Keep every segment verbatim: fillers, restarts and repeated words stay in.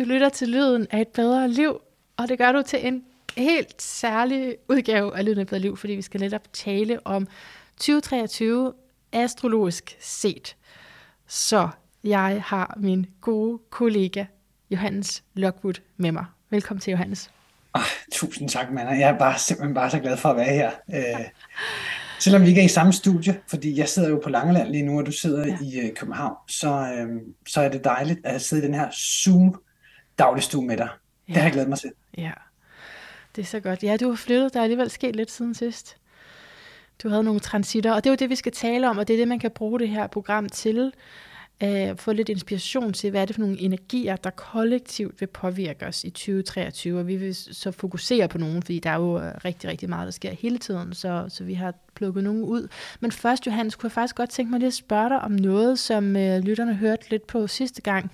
Du lytter til Lyden af et bedre liv, og det gør du til en helt særlig udgave af Lyden af et bedre liv, fordi vi skal netop tale om tyve treogtyve astrologisk set. Så jeg har min gode kollega Johannes Lockwood med mig. Velkommen til, Johannes. Oh, tusind tak, Manna. Jeg er bare, simpelthen bare så glad for at være her. Øh, selvom vi ikke er i samme studie, fordi jeg sidder jo på Langeland lige nu, og du sidder ja. i øh, København, så, øh, så er det dejligt at sidde i den her Zoom-dagligstue med dig. Ja. Det har jeg glædet mig til. Ja, det er så godt. Ja, du har flyttet. Der er alligevel sket lidt siden sidst. Du havde nogle transitter, og det er jo det, vi skal tale om, og det er det, man kan bruge det her program til. Øh, få lidt inspiration til, hvad er det for nogle energier, der kollektivt vil påvirke os i tyve treogtyve, og vi vil så fokusere på nogen, fordi der er jo rigtig, rigtig meget, der sker hele tiden, så, så vi har plukket nogen ud. Men først, Johannes, kunne jeg faktisk godt tænke mig lige at spørge dig om noget, som øh, lytterne hørte lidt på sidste gang,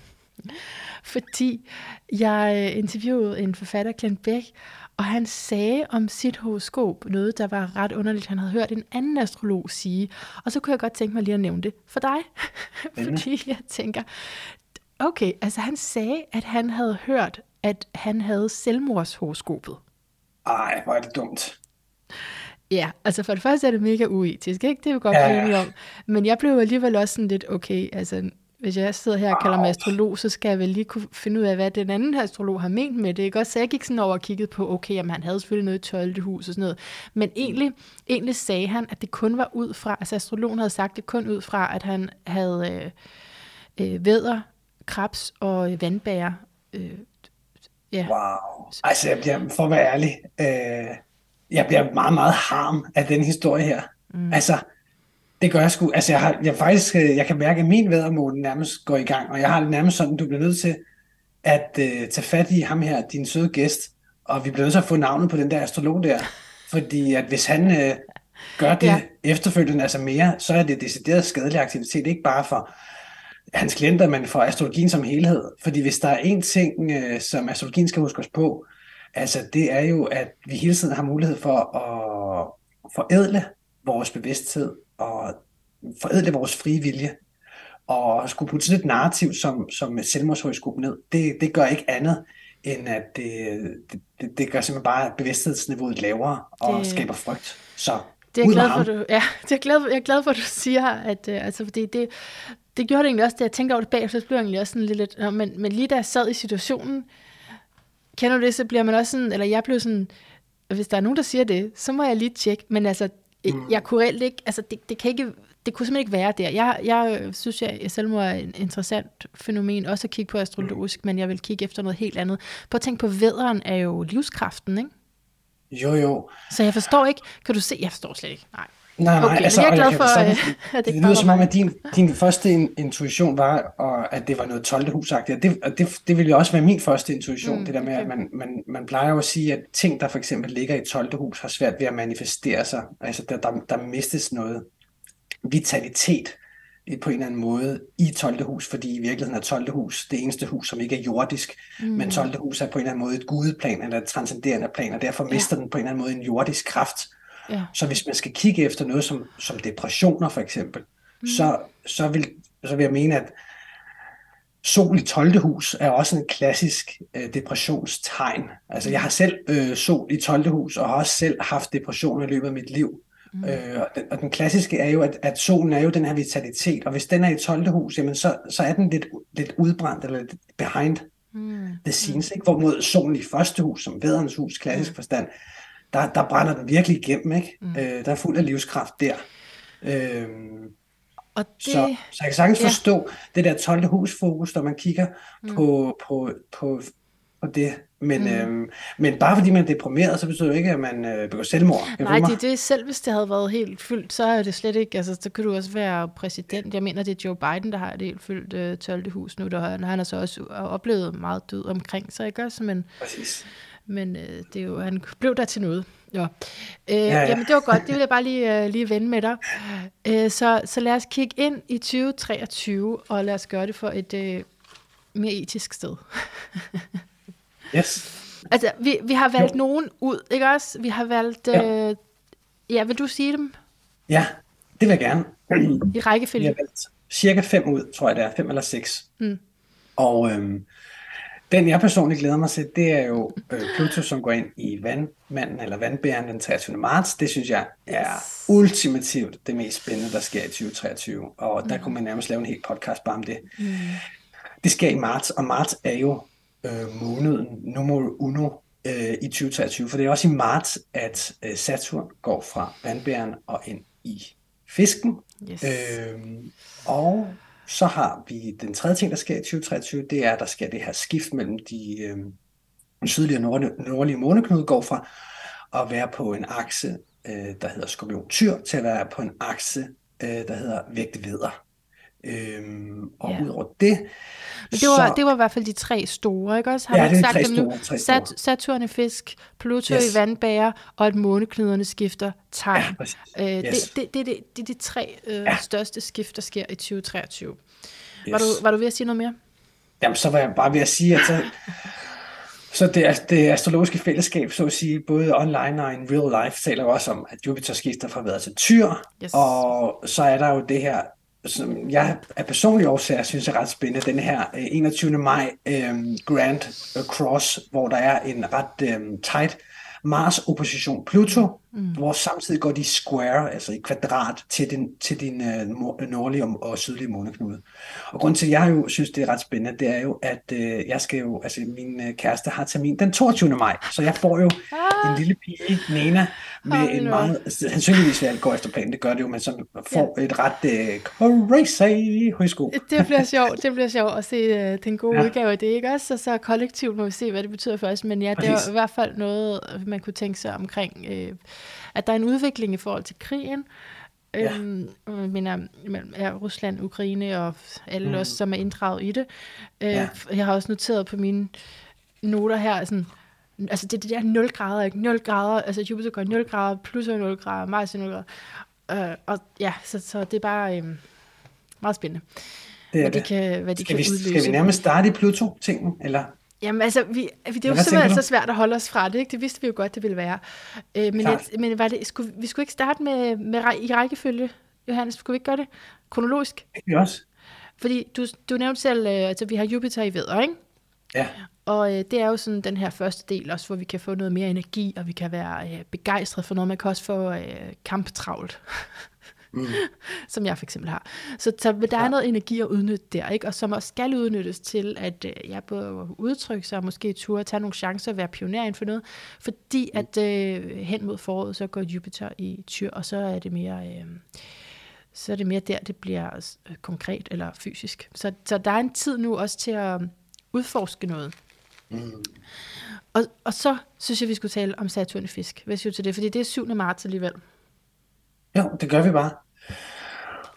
fordi jeg interviewede en forfatter, Glenn Beck, og han sagde om sit horoskop noget, der var ret underligt. Han havde hørt en anden astrolog sige, og så kunne jeg godt tænke mig lige at nævne det for dig. Fordi jeg tænker, okay, altså han sagde, at han havde hørt, at han havde selvmordshoroskopet. Ej, hvor er det dumt. Ja, altså for det første er det mega uetisk, ikke? Det er vi godt blive enige om. Men jeg blev alligevel også sådan lidt, okay, altså... Hvis jeg sidder her og kalder mig astrolog, så skal jeg vel lige kunne finde ud af, hvad den anden astrolog har ment med det. Ikke? Også, så jeg gik sådan over og kiggede på, okay, jamen, han havde selvfølgelig noget i tolvte hus og sådan noget. Men egentlig, egentlig sagde han, at det kun var ud fra, altså astrologen havde sagt det kun ud fra, at han havde øh, øh, vædder, krebs og vandbærer. Øh, ja. Wow. Altså, jeg bliver, for at være ærlig, øh, jeg bliver meget, meget harm af den historie her. Mm. Altså... Det gør jeg sgu. Altså, jeg har jeg faktisk, jeg kan mærke, at min væddermål nærmest går i gang, og jeg har det nærmest sådan, du bliver nødt til at øh, tage fat i ham her, din søde gæst, og vi bliver nødt til at få navnet på den der astrolog der, fordi at hvis han øh, gør det ja. efterfølgende, altså mere, så er det decideret skadelig aktivitet, ikke bare for hans klienter, men for astrologien som helhed. Fordi hvis der er en ting, øh, som astrologien skal huske os på, altså det er jo, at vi hele tiden har mulighed for at forædle vores bevidsthed, og forædle vores frie vilje, og skulle putte sådan et narrativ som, som selvmordshoroskop ned, det, det gør ikke andet, end at det, det, det gør simpelthen bare bevidsthedsniveauet lavere, og det skaber frygt. Så det er glad for, du, ja, det er glad, jeg er glad for, at du siger, at øh, altså, fordi det, det gjorde det egentlig også, da jeg tænkte over det bagefter, så blev jeg egentlig også sådan lidt, lidt nå, men, men lige da jeg sad i situationen, kender du det, så bliver man også sådan, eller jeg blev sådan, hvis der er nogen, der siger det, så må jeg lige tjekke, men altså, jeg kunne reelt ikke, altså det, det kan ikke, det kunne simpelthen ikke være der. Jeg, jeg synes, jeg selvmord er et interessant fænomen, også at kigge på astrologisk, men jeg vil kigge efter noget helt andet. Prøv at tænke på, vædderen er jo livskraften, ikke? Jo, jo. Så jeg forstår ikke, kan du se, jeg forstår slet ikke, nej. Nej, nej, okay, altså, jeg er glad for, jeg kan, sådan, at det, det lyder som om, at din, din første intuition var, og at det var noget tolvte husagtigt, og det, og det, det ville jo også være min første intuition, mm, det der med, okay. at man, man, man plejer jo at sige, at ting, der for eksempel ligger i tolvte hus, har svært ved at manifestere sig, altså der, der, der mistes noget vitalitet på en eller anden måde i tolvte hus, fordi i virkeligheden er tolvte hus det eneste hus, som ikke er jordisk, mm. men tolvte hus er på en eller anden måde et gudeplan, eller et transcenderende plan, og derfor mister ja. den på en eller anden måde en jordisk kraft. Ja. Så hvis man skal kigge efter noget som, som depressioner for eksempel, mm. så, så, vil, så vil jeg mene, at sol i tolvte hus er også en klassisk øh, depressionstegn. Altså jeg har selv øh, sol i tolvte hus, og har også selv haft depressioner i løbet af mit liv. Mm. Øh, og, den, og den klassiske er jo, at, at solen er jo den her vitalitet, og hvis den er i tolvte hus, jamen så, så er den lidt, lidt udbrændt, eller lidt behind mm. the scenes, ikke? Hvorimod solen i første hus, som vædderens hus, klassisk mm. forstand, Der, der brænder den virkelig igennem, ikke? Mm. Øh, der er fuld af livskraft der. Øh, og det, så, så jeg kan sagtens ja. forstå det der tolvte husfokus, når man kigger mm. på, på, på, på det. Men, mm. øh, men bare fordi man er deprimeret, så betyder det ikke, at man øh, begår selvmord. Nej, det er det selv, hvis det havde været helt fyldt, så er det slet ikke. Altså, så kan du også være præsident. Jeg mener, det er Joe Biden, der har et helt fyldt øh, tolvte hus nu, der han har så også oplevet meget død omkring sig, ikke også? Men, præcis. Men øh, det er jo, han blev der til noget. Ja. Øh, ja, ja. Jamen det var godt, det ville jeg bare lige, øh, lige vende med dig. Øh, så, så lad os kigge ind i tyve treogtyve, og lad os gøre det for et øh, mere etisk sted. Yes. Altså, vi, vi har valgt jo. nogen ud, ikke også? Vi har valgt, øh, ja. ja, vil du sige dem? Ja, det vil jeg gerne. I rækkefølge. Vi har valgt cirka fem ud, tror jeg det er, fem eller seks. Mm. Og... Øh, Den, jeg personligt glæder mig til, det er jo øh, Pluto, som går ind i vandmanden eller vandbæren den treogtyvende marts. Det synes jeg er ultimativt det mest spændende, der sker i tyve treogtyve. Og mm. der kunne man nærmest lave en hel podcast bare om det. Mm. Det sker i marts, og marts er jo øh, måneden nummer uno øh, i tyve treogtyve. For det er også i marts, at øh, Saturn går fra vandbæren og ind i fisken. Yes. Øh, og... Så har vi den tredje ting, der sker i tyve treogtyve, det er, at der sker det her skift mellem de øh, sydlige og nordlige, nordlige måneknude, går fra at være på en akse, øh, der hedder skorpion tyr, til at være på en akse, øh, der hedder vægtvedder. Øhm, og ja. Udover det... Men det var, så... det var i hvert fald de tre store, ikke også? Har ja, man det er de tre store, tre store. Sat- Saturn er fisk, Pluto yes. i vandbærer, og at måneknuderne skifter tegn. Ja, øh, yes. det, det, det, det, det er de tre øh, ja. største skift, der sker i tyve treogtyve. Yes. Var, du, var du ved at sige noget mere? Jamen, så var jeg bare ved at sige, at så, så det, det astrologiske fællesskab, så at sige, både online og in real life, taler også om, at Jupiter skifter fra vædder til tyr, yes. og så er der jo det her, som jeg af personlige årsager synes er ret spændende, den her enogtyvende maj øhm, Grand Cross, hvor der er en ret øhm, tight Mars-opposition Pluto, mm. hvor samtidig går de square, altså i kvadrat, til din, til din øh, nordlige og sydlige måneknude. Og grunden til, at jeg jo synes, det er ret spændende, det er jo, at øh, jeg skal jo, altså min øh, kæreste har termin den toogtyvende maj, så jeg får jo ah. en lille pige, Nena, med oh, en no. meget, sandsynligvis vil jeg gå efter planen, det gør det jo, men som får ja. et ret øh, crazy højsko. Det bliver sjovt, det bliver sjovt at se øh, den gode ja. udgave af det, ikke også? Og så kollektivt må vi se, hvad det betyder for os, men ja, det er i hvert fald noget, man kunne tænke sig omkring, øh, at der er en udvikling i forhold til krigen, ja. øhm, mener, ja, Rusland, Ukraine og alle mm. os, som er inddraget i det. Øh, ja. Jeg har også noteret på mine noter her, sådan, altså det, det der nul grader, ikke? nul grader, altså Jupiter går nul grader, Pluto nul grader, Mars nul grader. Øh, og ja, så, så det er bare øh, meget spændende, det hvad, det. De kan, hvad de skal kan vi, udløse. Skal vi nærmest starte i Pluto-tingen, eller... Jamen altså, vi, det er jo simpelthen så svært at holde os fra det, ikke? Det vidste vi jo godt, det ville være. Øh, men at, men var det, skulle, vi skulle ikke starte med, med i rækkefølge, Johannes, skulle vi ikke gøre det? Kronologisk? Det også. Fordi du, du nævnte selv, at altså, vi har Jupiter i vædder, ikke? Ja. Og øh, det er jo sådan den her første del også, hvor vi kan få noget mere energi, og vi kan være øh, begejstret for noget, man kan også få øh, kamptravlt. Mm. Som jeg for eksempel har. Så der er ja. noget energi at udnytte der, ikke? Og som også skal udnyttes til, at øh, jeg både udtrykke sig og måske turde tage nogle chancer og være pioner inden for noget, fordi mm. at øh, hen mod foråret, så går Jupiter i tyr, og så er det mere, øh, så er det mere der, det bliver øh, konkret eller fysisk. Så, så der er en tid nu også til at udforske noget. Mm. Og, og så synes jeg, vi skulle tale om Saturn i fisk, hvis du til det, fordi det er syvende marts alligevel. Jo, det gør vi bare.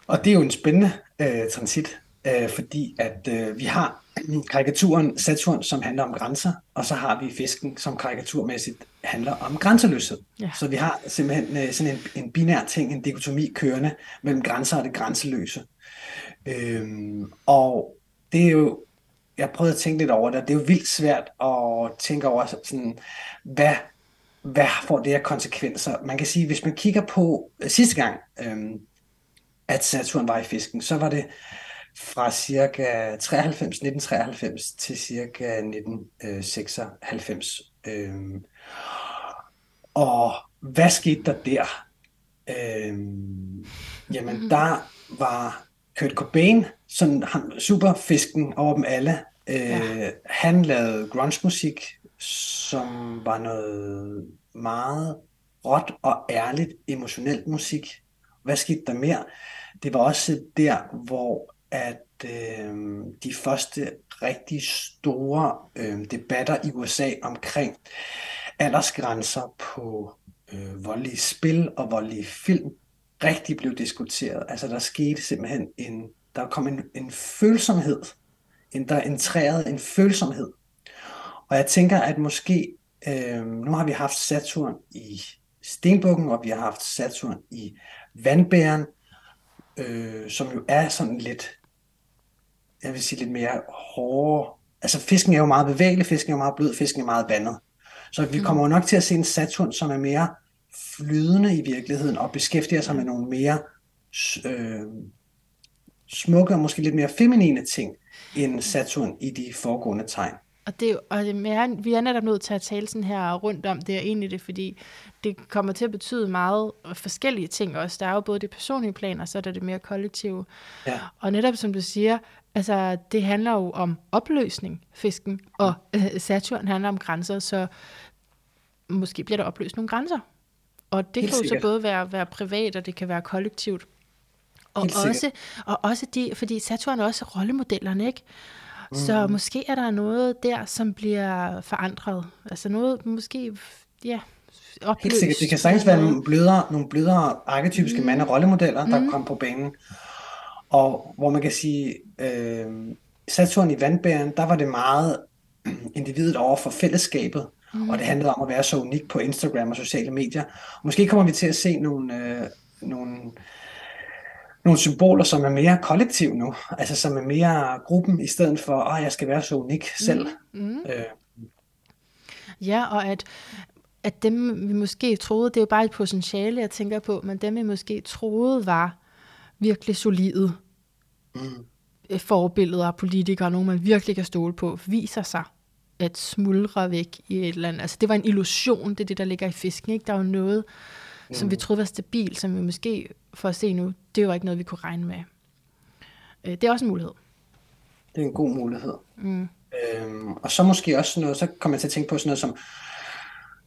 Og det er jo en spændende øh, transit, øh, fordi at øh, vi har karikaturen Saturn, som handler om grænser, og så har vi fisken, som karikaturmæssigt handler om grænseløshed. Ja. Så vi har simpelthen øh, sådan en, en binær ting, en dikotomi kørende mellem grænser og det grænseløse. Øhm, og det er jo, jeg prøvede at tænke lidt over det, det er jo vildt svært at tænke over sådan, hvad hvad får det her konsekvenser? Man kan sige, hvis man kigger på sidste gang, øhm, at Saturn var i fisken, så var det fra cirka nitten treoghalvfems til cirka nitten seksoghalvfems. Øhm, og hvad skete der der? Øhm, jamen, der var Kurt Cobain, sådan han, superfisken over dem alle. Øh, ja. Han lavede grunge-musik, som var noget meget råt og ærligt, emotionelt musik. Hvad skete der mere? Det var også der, hvor at, øh, de første rigtig store øh, debatter i U S A omkring aldersgrænser på øh, voldelige spil og voldelige film rigtig blev diskuteret. Altså der skete simpelthen en, der kom en, en følsomhed, en, der entrerede en følsomhed. Og jeg tænker, at måske, øh, nu har vi haft Saturn i stenbukken, og vi har haft Saturn i vandbæren, øh, som jo er sådan lidt, jeg vil sige lidt mere hårde. Altså fisken er jo meget bevægelig, fisken er jo meget blød, fisken er meget vandet. Så vi kommer jo nok til at se en Saturn, som er mere flydende i virkeligheden, og beskæftiger sig med nogle mere øh, smukke og måske lidt mere feminine ting, end Saturn i de foregående tegn. Og, det, og vi er netop nødt til at tale sådan her rundt om det, og egentlig det, fordi det kommer til at betyde meget forskellige ting også. Der er jo både det personlige plan, og så er der det mere kollektive. Ja. Og netop som du siger, altså det handler jo om opløsning, fisken, og øh, Saturn handler om grænser, så måske bliver der opløst nogle grænser. Og det kan jo så både være, være privat, og det kan være kollektivt. Og også, og også de, fordi Saturn er også rollemodellerne, ikke? Mm. Så måske er der noget der, som bliver forandret. Altså noget, måske, ja, opløst. Helt sikkert. Det kan sagtens være nogle blødere, nogle blødere arketypiske mm. mande- og rollemodeller, der mm. kom på banen. Og hvor man kan sige, øh, Saturn i vandbæren, der var det meget individet over for fællesskabet. Mm. Og det handlede om at være så unik på Instagram og sociale medier. Og måske kommer vi til at se nogle, øh, nogle, nogle symboler, som er mere kollektiv nu. Altså som er mere gruppen, i stedet for, at jeg skal være så unik selv. Mm. Mm. Øh. Ja, og at, at dem vi måske troede, det er jo bare et potentiale, jeg tænker på, men dem vi måske troede var virkelig solide mm. forbilleder og politikere, nogen man virkelig kan stole på, viser sig at smuldre væk i et eller andet. Altså det var en illusion, det er det, der ligger i fisken, ikke? Der er jo noget, som mm. vi troede var stabilt, som vi måske for at se nu, det var ikke noget, vi kunne regne med. Det er også en mulighed. Det er en god mulighed. Mm. Øhm, og så måske også noget, så kommer jeg til at tænke på sådan noget som,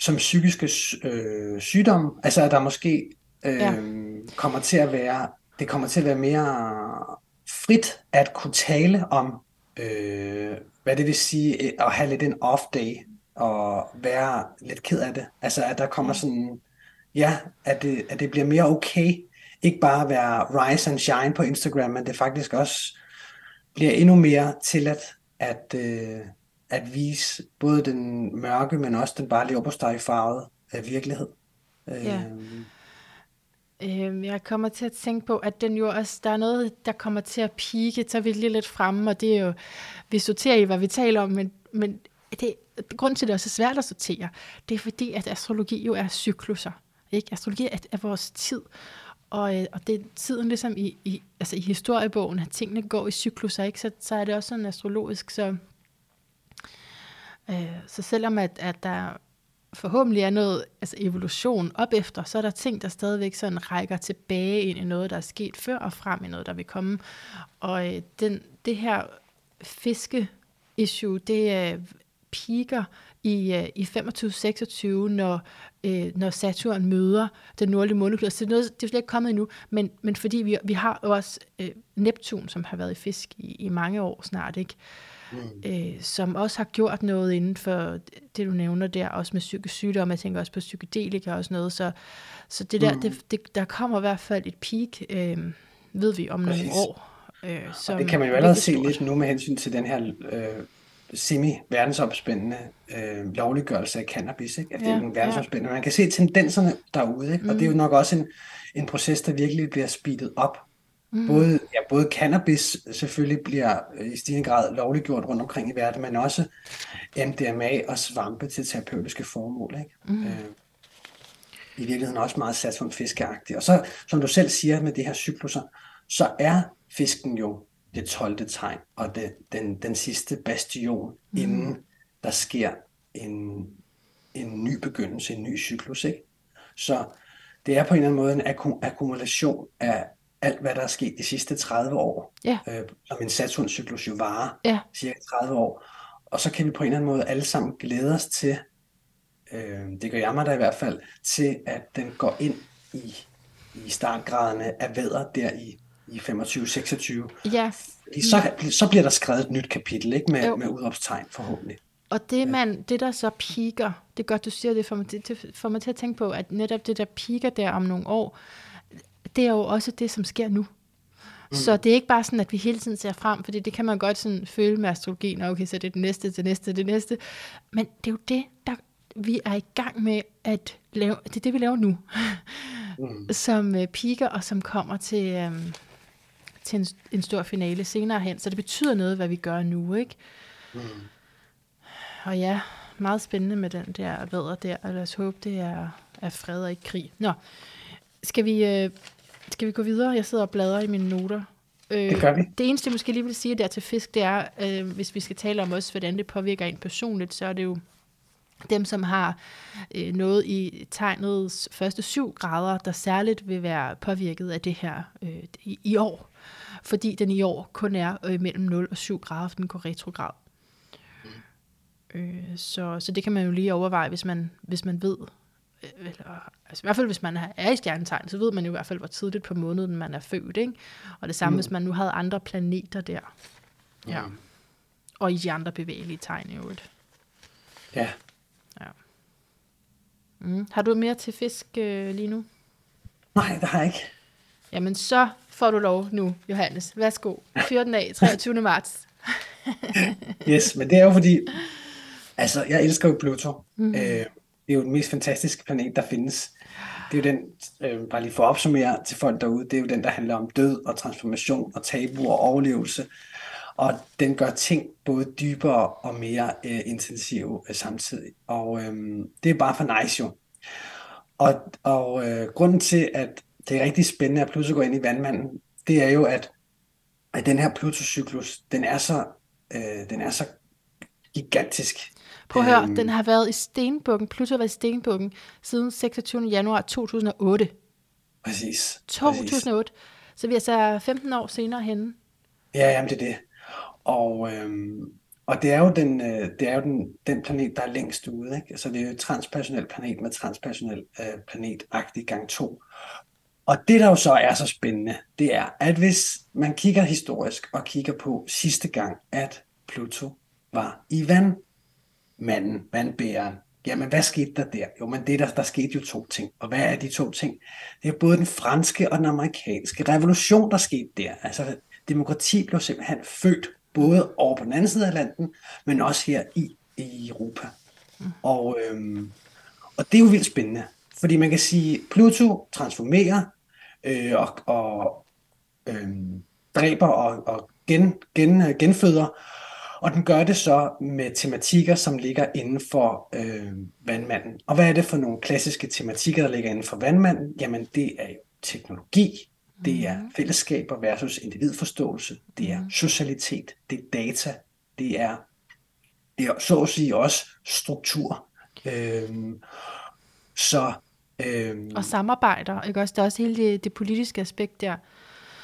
som psykiske øh, sygdomme, altså at der måske øh, ja. kommer til at være, det kommer til at være mere frit at kunne tale om øh, hvad det vil sige at have lidt en off day og være lidt ked af det. Altså at der kommer sådan, ja, at det, at det bliver mere okay. Ikke bare at være rise and shine på Instagram, men det faktisk også bliver endnu mere tilladt at, øh, at vise både den mørke, men også den bare lige opåstegfarvede af virkelighed. Ja. Øh, jeg kommer til at tænke på, at den jo også, der er noget, der kommer til at pike, så er vi lige lidt fremme, og det er jo, vi sorterer i, hvad vi taler om, men, men det, grunden til, det er også svært at sortere, det er fordi, at astrologi jo er cykluser, ikke? Astrologi er, er vores tid, og, og det er tiden ligesom i, i, altså i historiebogen, at tingene går i cykluser, ikke? Så, så er det også sådan astrologisk, så, øh, så selvom at, at der forhåbentlig er noget altså evolution op efter, så er der ting, der stadigvæk sådan rækker tilbage ind i noget, der er sket før og frem i noget, der vil komme. Og øh, den, det her fiske-issue, det øh, piker i, øh, i femogtyve seksogtyve, når, øh, når Saturn møder den nordlige måneklode. Så det er, noget, det er slet ikke kommet endnu, men, men fordi vi, vi har også øh, Neptun, som har været i fisk i, i mange år snart, ikke? Øh, som også har gjort noget inden for det, du nævner der, også med psykisk sygdom, jeg tænker også på psykedelika og sådan noget, så, så det der, mm. det, det, der kommer i hvert fald et peak, øh, ved vi, om nogle Præcis. år. Øh, som det kan man jo allerede se lidt nu med hensyn til den her øh, semi-verdensomspændende øh, lovliggørelse af cannabis, ikke? At ja, det er jo en verdensomspændende, ja. Man kan se tendenserne derude, ikke? Mm. Og det er jo nok også en, en proces, der virkelig bliver speedet op. Mm. Både, ja, både cannabis selvfølgelig bliver i stigende grad lovliggjort rundt omkring i verden, men også M D M A og svampe til terapeutiske formål. Ikke? Mm. Øh, I virkeligheden også meget sat som fiskeagtigt. Og så, som du selv siger med det her cykluser, så er fisken jo det tolvte tegn og det, den, den sidste bastion, mm. inden der sker en, en ny begyndelse, en ny cyklus. Ikke? Så det er på en eller anden måde en akkum- akkumulation af alt, hvad der er sket de sidste tredive år, yeah. øh, som en Saturn-cyklus jo varer, yeah. cirka tredive år. Og så kan vi på en eller anden måde alle sammen glæde os til, øh, det gør jeg mig da i hvert fald, til at den går ind i, i startgraderne af vædder der i, i femogtyve seksogtyve. Yeah. Så, så bliver der skrevet et nyt kapitel, ikke? Med, oh. med udopstegn forhåbentlig. Og det, man, det der så piker, det godt du siger, det får mig, det får mig til at tænke på, at netop det der piker der om nogle år, det er jo også det, som sker nu. Mm. Så det er ikke bare sådan, at vi hele tiden ser frem, fordi det kan man godt sådan føle med astrologien, okay, så det er det næste, det næste, det næste. Men det er jo det, der vi er i gang med at lave, det er det, vi laver nu, mm. som øh, piker og som kommer til, øh, til en, en stor finale senere hen. Så det betyder noget, hvad vi gør nu, ikke? Mm. Og ja, meget spændende med den der vædder der, og lad os håbe, det er, er fred og ikke krig. Nå, skal vi... Øh, Skal vi gå videre? Jeg sidder og bladrer i mine noter. Øh, det gør vi. Det eneste, jeg måske lige vil sige der til fisk, det er, øh, hvis vi skal tale om også, hvordan det påvirker en personligt, så er det jo dem, som har øh, noget i tegnets første syv grader, der særligt vil være påvirket af det her øh, i, i år. Fordi den i år kun er øh, mellem nul og syv grader, for den går retrograd. Øh, så, så det kan man jo lige overveje, hvis man, hvis man ved, øh, eller, altså i hvert fald hvis man er i stjernetegn, så ved man jo i hvert fald, hvor tidligt på måneden man er født, ikke? Og det samme, mm. hvis man nu havde andre planeter der. Ja. Mm. Og i de andre bevægelige tegn i øvrigt. Ja. Ja. Mm. Har du mere til fisk øh, lige nu? Nej, det har jeg ikke. Jamen så får du lov nu, Johannes. Værsgo. fjortende af treogtyvende marts. Yes, men det er jo fordi, altså jeg elsker jo Pluto. Mm. Øh, det er jo den mest fantastiske planet, der findes. Det er jo den, øh, bare lige for at opsummere til folk derude, det er jo den, der handler om død og transformation og tabu og overlevelse. Og den gør ting både dybere og mere øh, intensive øh, samtidig. Og øh, det er bare for nice jo. Og, og øh, grunden til, at det er rigtig spændende, at Pluto går ind i vandmanden, det er jo, at, at den her Pluto-cyklus, den er så, øh, den er så gigantisk. Prøv at høre, æm... den har været i stenbukken, Pluto har været i stenbukken, siden seksogtyvende januar to tusind og otte. Præcis. to tusind og otte. Præcis. Så vi er altså femten år senere henne. Ja, jamen det er det. Og, øhm, og det er jo, den, øh, det er jo den, den planet, der er længst ude, ikke? Så det er jo et transpersonel planet med transpersonel øh, planetagtig gang to. Og det, der jo så er så spændende, det er, at hvis man kigger historisk og kigger på sidste gang, at Pluto var i vandmanden, vandbæreren, jamen hvad skete der der? Jo, men det der, der skete jo to ting. Og hvad er de to ting? Det er både den franske og den amerikanske revolution, der skete der. Altså demokrati blev simpelthen født, både over på den anden side af Atlanten, men også her i, i Europa. Og, øhm, og det er jo vildt spændende. Fordi man kan sige, at Pluto transformerer øh, og, og øh, dræber og, og gen, gen, genføder, og den gør det så med tematikker, som ligger inden for øh, vandmanden. Og hvad er det for nogle klassiske tematikker, der ligger inden for vandmanden? Jamen det er jo teknologi, det er fællesskaber versus individforståelse, det er socialitet, det er data, det er, det er så at sige også struktur. Øh, Så, øhm, og samarbejder, ikke også? Der er også hele det, det politiske aspekt der.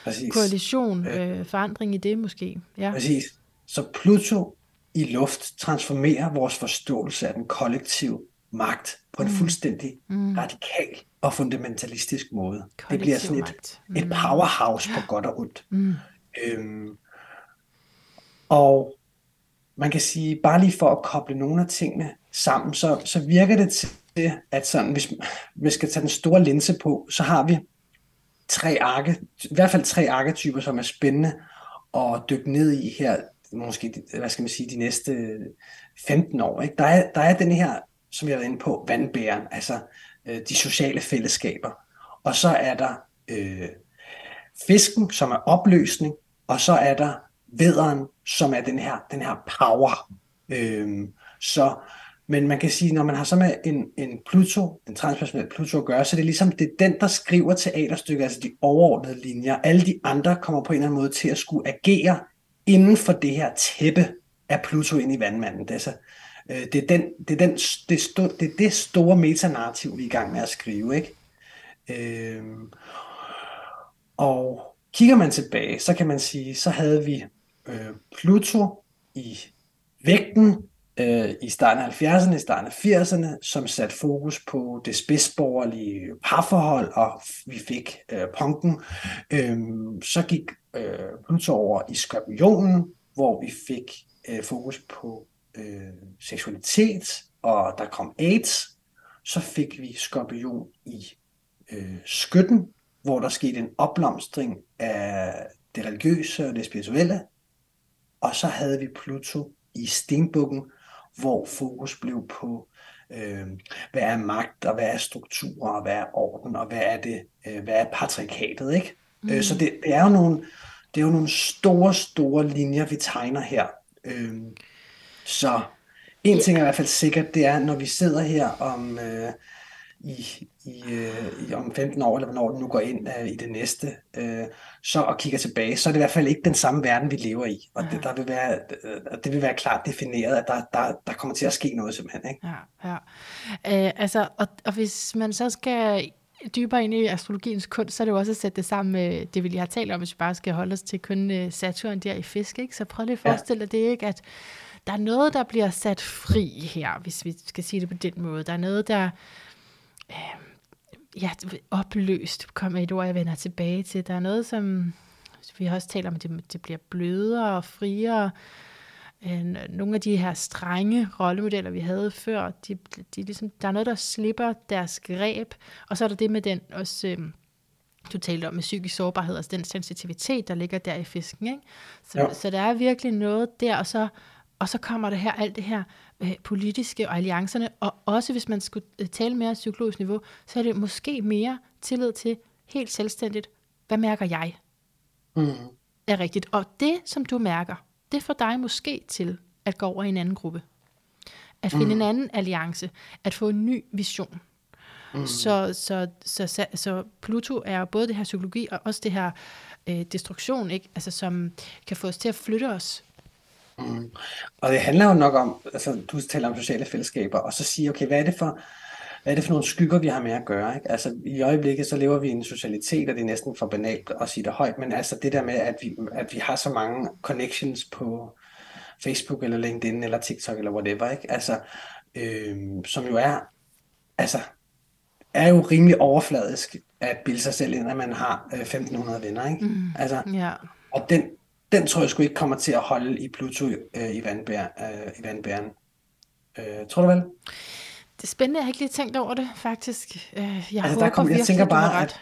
Præcis. Koalition, øh, forandring i det måske. Ja. Præcis. Så Pluto i luft transformerer vores forståelse af den kollektive magt på en mm. fuldstændig mm. radikal og fundamentalistisk måde. Kollektiv det bliver sådan et, mm. et powerhouse på godt og ondt. Mm. Øhm, og man kan sige, bare lige for at koble nogle af tingene sammen, så, så virker det til, at sådan, hvis vi skal tage den store linse på, så har vi tre arke, i hvert fald tre arketyper, som er spændende at dykke ned i her, måske, hvad skal man sige, de næste femten år. Ikke? Der er, der er den her, som jeg var inde på, vandbæreren, altså øh, de sociale fællesskaber. Og så er der øh, fisken, som er opløsning, og så er der vædderen, som er den her, den her power. Øh, så Men man kan sige, når man har så med en, en Pluto, en transpersonel Pluto at gøre, så det er ligesom, det er den, der skriver teaterstykket, altså de overordnede linjer. Alle de andre kommer på en eller anden måde til at skulle agere inden for det her tæppe af Pluto ind i vandmanden. Det er, så, øh, det, er den, det, er den, det, sto, det er det store metanarrativ, vi er i gang med at skrive, ikke? Øh, og kigger man tilbage, så kan man sige, så havde vi øh, Pluto i vægten, i starten af halvfjerdserne, i starten af firserne, som satte fokus på det spidsborgerlige parforhold, og vi fik øh, punken. Øhm, så gik øh, Pluto over i skorpionen, hvor vi fik øh, fokus på øh, seksualitet, og der kom AIDS. Så fik vi skorpion i øh, skytten, hvor der skete en opblomstring af det religiøse og det spirituelle. Og så havde vi Pluto i stenbukken, hvor fokus blev på, øh, hvad er magt, og hvad er strukturer, og hvad er orden, og hvad er det, øh, hvad er patriarkatet, ikke? Mm. Øh, så det, det, er jo nogle, det er jo nogle store, store linjer, vi tegner her. Øh, så en yeah. ting er i hvert fald sikkert, det er, når vi sidder her om øh, i, i, øh, i om femten år, eller hvornår den nu går ind øh, i det næste, øh, så og kigger tilbage, så er det i hvert fald ikke den samme verden, vi lever i. Og det, der vil være, det vil være klart defineret, at der, der, der kommer til at ske noget simpelthen. Ikke? Ja, ja. Øh, altså, og, og hvis man så skal dybere ind i astrologiens kunst, så er det jo også at sætte det sammen med det, vi lige har talt om, hvis vi bare skal holde os til kun Saturn der i fisk, ikke? Så prøv lige at forestille dig det, ikke? At der er noget, der bliver sat fri her, hvis vi skal sige det på den måde. Der er noget, der øh, ja, opløst, kommer et ord, jeg vender tilbage til. Der er noget, som vi også taler om, at det, det bliver blødere og friere. Øh, nogle af de her strenge rollemodeller, vi havde før, de, de ligesom, der er noget, der slipper deres greb. Og så er der det med den også... Øh, du talte om med psykisk sårbarhed, altså den sensitivitet, der ligger der i fisken, ikke? Så, ja. Så der er virkelig noget der, og så, og så kommer der her alt det her øh, politiske og alliancerne, og også hvis man skulle tale mere psykologisk niveau, så er det måske mere tillid til helt selvstændigt, hvad mærker jeg? Mm. Er rigtigt. Og det, som du mærker, det får dig måske til at gå over i en anden gruppe. At finde mm. en anden alliance, at få en ny vision. Mm. Så, så, så, så, så Pluto er både det her psykologi og også det her øh, destruktion, ikke? Altså, som kan få os til at flytte os. Mm. Og det handler jo nok om, altså du taler om sociale fællesskaber, og så sige, okay, hvad er det for, hvad er det for nogle skygger, vi har med at gøre? Ikke? Altså i øjeblikket, så lever vi i en socialitet, og det er næsten for banalt at sige det højt, men altså det der med, at vi, at vi har så mange connections på Facebook eller LinkedIn eller TikTok eller whatever, ikke? Altså, øh, som jo er, altså er jo rimelig overfladisk at bilde sig selv ind, at man har øh, femten hundrede venner, ikke? Mm, altså, yeah. Og den, den tror jeg sgu ikke kommer til at holde i Pluto øh, i vandbæren. Øh, i vandbæren. Øh, tror du vel? Det er spændende, jeg har ikke lige tænkt over det, faktisk. Øh, jeg, altså, håber der kom, jeg virkelig, bare, at...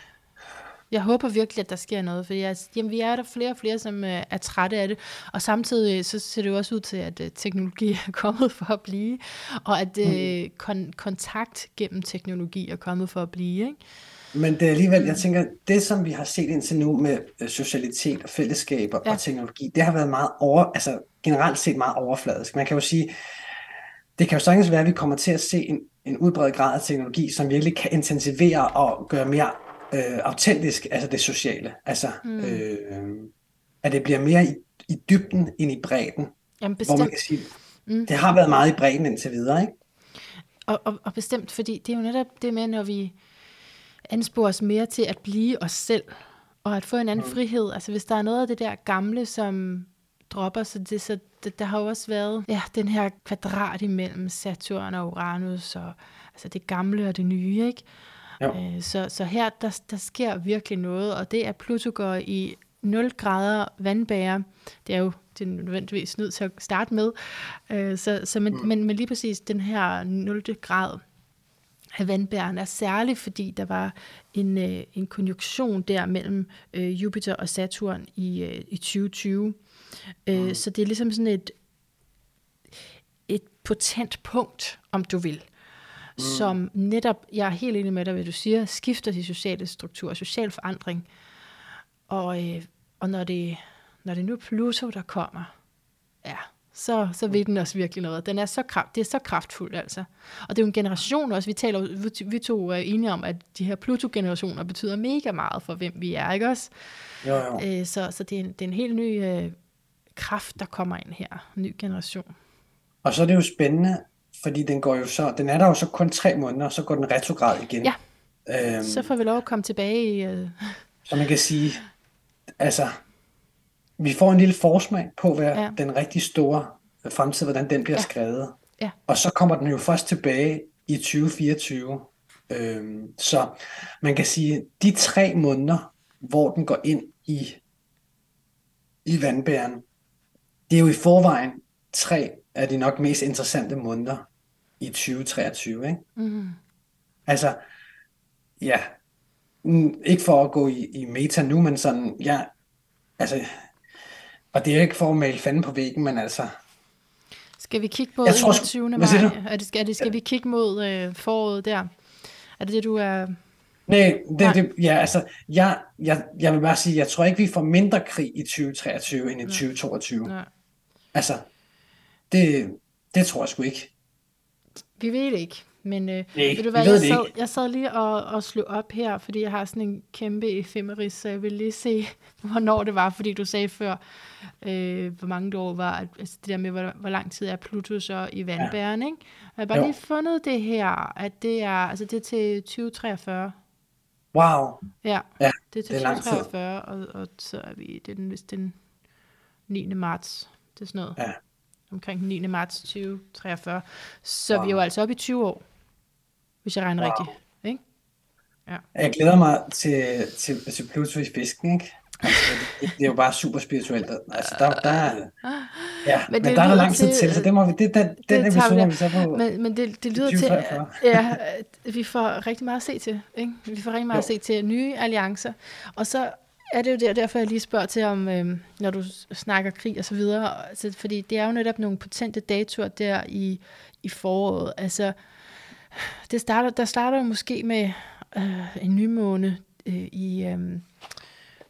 Jeg håber virkelig, at der sker noget, for jeg, jamen, vi er der flere og flere, som øh, er trætte af det, og samtidig så ser det jo også ud til, at øh, teknologi er kommet for at blive, og at øh, kon- kontakt gennem teknologi er kommet for at blive, ikke? Men det er alligevel, jeg tænker, det som vi har set indtil nu med øh, socialitet og fællesskaber ja. Og teknologi, det har været meget over, altså generelt set meget overfladisk. Man kan jo sige, det kan jo sagtens være, at vi kommer til at se en, en udbredt grad af teknologi, som virkelig kan intensivere og gøre mere Øh, autentisk, altså det sociale, altså mm. øh, at det bliver mere i, i dybden end i bredden. Jamen bestemt. Hvor man kan sige, mm. det har været meget i bredden indtil videre, ikke? Og, og, og bestemt, fordi det er jo netop det med, når vi ansporer os mere til at blive os selv, og at få en anden mm. frihed, altså hvis der er noget af det der gamle, som dropper, så, det, så det, der har jo også været ja, den her kvadrat imellem Saturn og Uranus, og altså det gamle og det nye, ikke? Øh, så, så her, der, der sker virkelig noget, og det er Pluto går i nul grader vandbærer. Det er jo det er nødvendigvis nødt til at starte med. Øh, så, så men, mm. men, men lige præcis den her nul grad af vandbæren er særlig, fordi der var en, øh, en konjunktion der mellem øh, Jupiter og Saturn i, øh, i tyve tyve. Øh, mm. Så det er ligesom sådan et, et potent punkt, om du vil. Mm. Som netop, jeg er helt enig med dig, hvad du siger, skifter de sociale strukturer, social forandring. Og, øh, og når, det, når det nu er Pluto, der kommer, ja, så, så ved den også virkelig noget. Den er så kraft, det er så kraftfuldt, altså. Og det er jo en generation også, vi, taler, vi to er enige om, at de her Pluto-generationer betyder mega meget for, hvem vi er, ikke også? Jo, jo. Æ, så så det, er en, det er en helt ny øh, kraft, der kommer ind her, en ny generation. Og så er det jo spændende, fordi den går jo så, den er der jo så kun tre måneder, og så går den retrograd igen. Ja, øhm, så får vi lov at komme tilbage i... Øh... Så man kan sige, altså, vi får en lille forsmag på, hvad ja. Den rigtig store fremtid, hvordan den bliver ja. Skrevet. Ja. Og så kommer den jo først tilbage i tyve fireogtyve. Øhm, så man kan sige, de tre måneder, hvor den går ind i, i vandbæren, det er jo i forvejen tre er de nok mest interessante måneder i tyve treogtyve, ikke? Mm. Altså, ja, ikke for at gå i, i meta nu, men sådan, ja, altså, og det er ikke for at male fanden på væggen, men altså... Skal vi kigge på enogtyvende maj? Er det, er det, skal vi kigge mod øh, foråret der? Er det det, du er... Nej, det, det, ja, altså, jeg, jeg, jeg vil bare sige, jeg tror ikke, vi får mindre krig i tyve treogtyve end i tyve toogtyve. Nej. Altså... Det, det tror jeg sgu ikke. Vi ved det ikke. Men øh, nej, ved du hvad, jeg sad, jeg sad lige og, og slog op her, fordi jeg har sådan en kæmpe efemeris, så jeg vil lige se, hvornår det var, fordi du sagde før, øh, hvor mange år var, altså det der med, hvor, hvor lang tid er Pluto så i vandbæren, ja. Ikke? Og jeg har bare jo. lige fundet det her, at det er, altså det er til tyve treogfyrre. Wow. Ja, ja det er til det er tyve treogfyrre, og, og så er vi, det er den, vist den niende marts, det er sådan noget. Ja. Omkring den niende marts tyve treogfyrre. Så wow. vi er jo altså oppe i tyve år, hvis jeg regner wow. rigtigt. Ikke? Ja. Jeg glæder mig til, til, til Pluto i fisken. Ikke? Altså, det, det er jo bare super spirituelt. Altså, der, der er, ja, men, men der er lang tid til, så det må vi, det, den, det den episode, vi så på. Men, men det, det lyder til, ja, vi får rigtig meget at se til. Ikke? Vi får rigtig meget jo. at se til nye alliancer. Og så er det jo der, derfor, jeg lige spørger til, om øhm, når du snakker krig og så videre, altså, fordi det er jo netop nogle potente datoer der i, i foråret. Altså, det starter, der starter jo måske med øh, en ny måned øh, i, øh,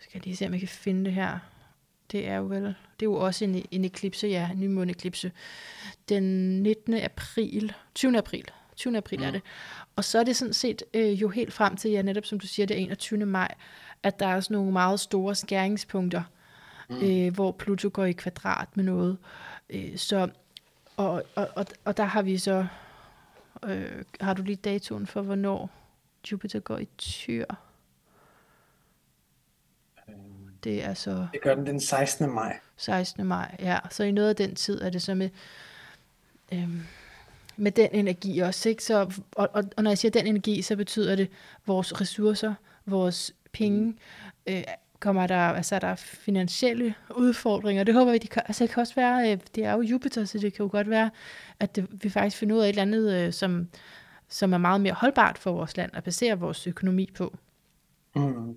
skal jeg lige se, om jeg kan finde det her. Det er jo vel, det er jo også en, en eklipse, ja, en ny måned eklipse. Den nittende april, tyvende april, tyvende april mm. er det. Og så er det sådan set øh, jo helt frem til, ja, netop som du siger, det er enogtyvende maj, at der er sådan nogle meget store skæringspunkter, mm. øh, hvor Pluto går i kvadrat med noget. Øh, så, og, og, og der har vi så, øh, har du lige datoen for, hvornår Jupiter går i tyr? Det er så... Det gør den den sekstende maj. sekstende maj, ja. Så i noget af den tid er det så med... Øh, med den energi også, ikke? Så, og, og, og når jeg siger den energi, så betyder det vores ressourcer, vores penge, øh, kommer der, altså er der finansielle udfordringer, det håber vi, de kan, altså det kan også være, øh, det er jo Jupiter, så det kan jo godt være, at det, vi faktisk finder ud af et eller andet, øh, som, som er meget mere holdbart for vores land, at basere vores økonomi på. Mm.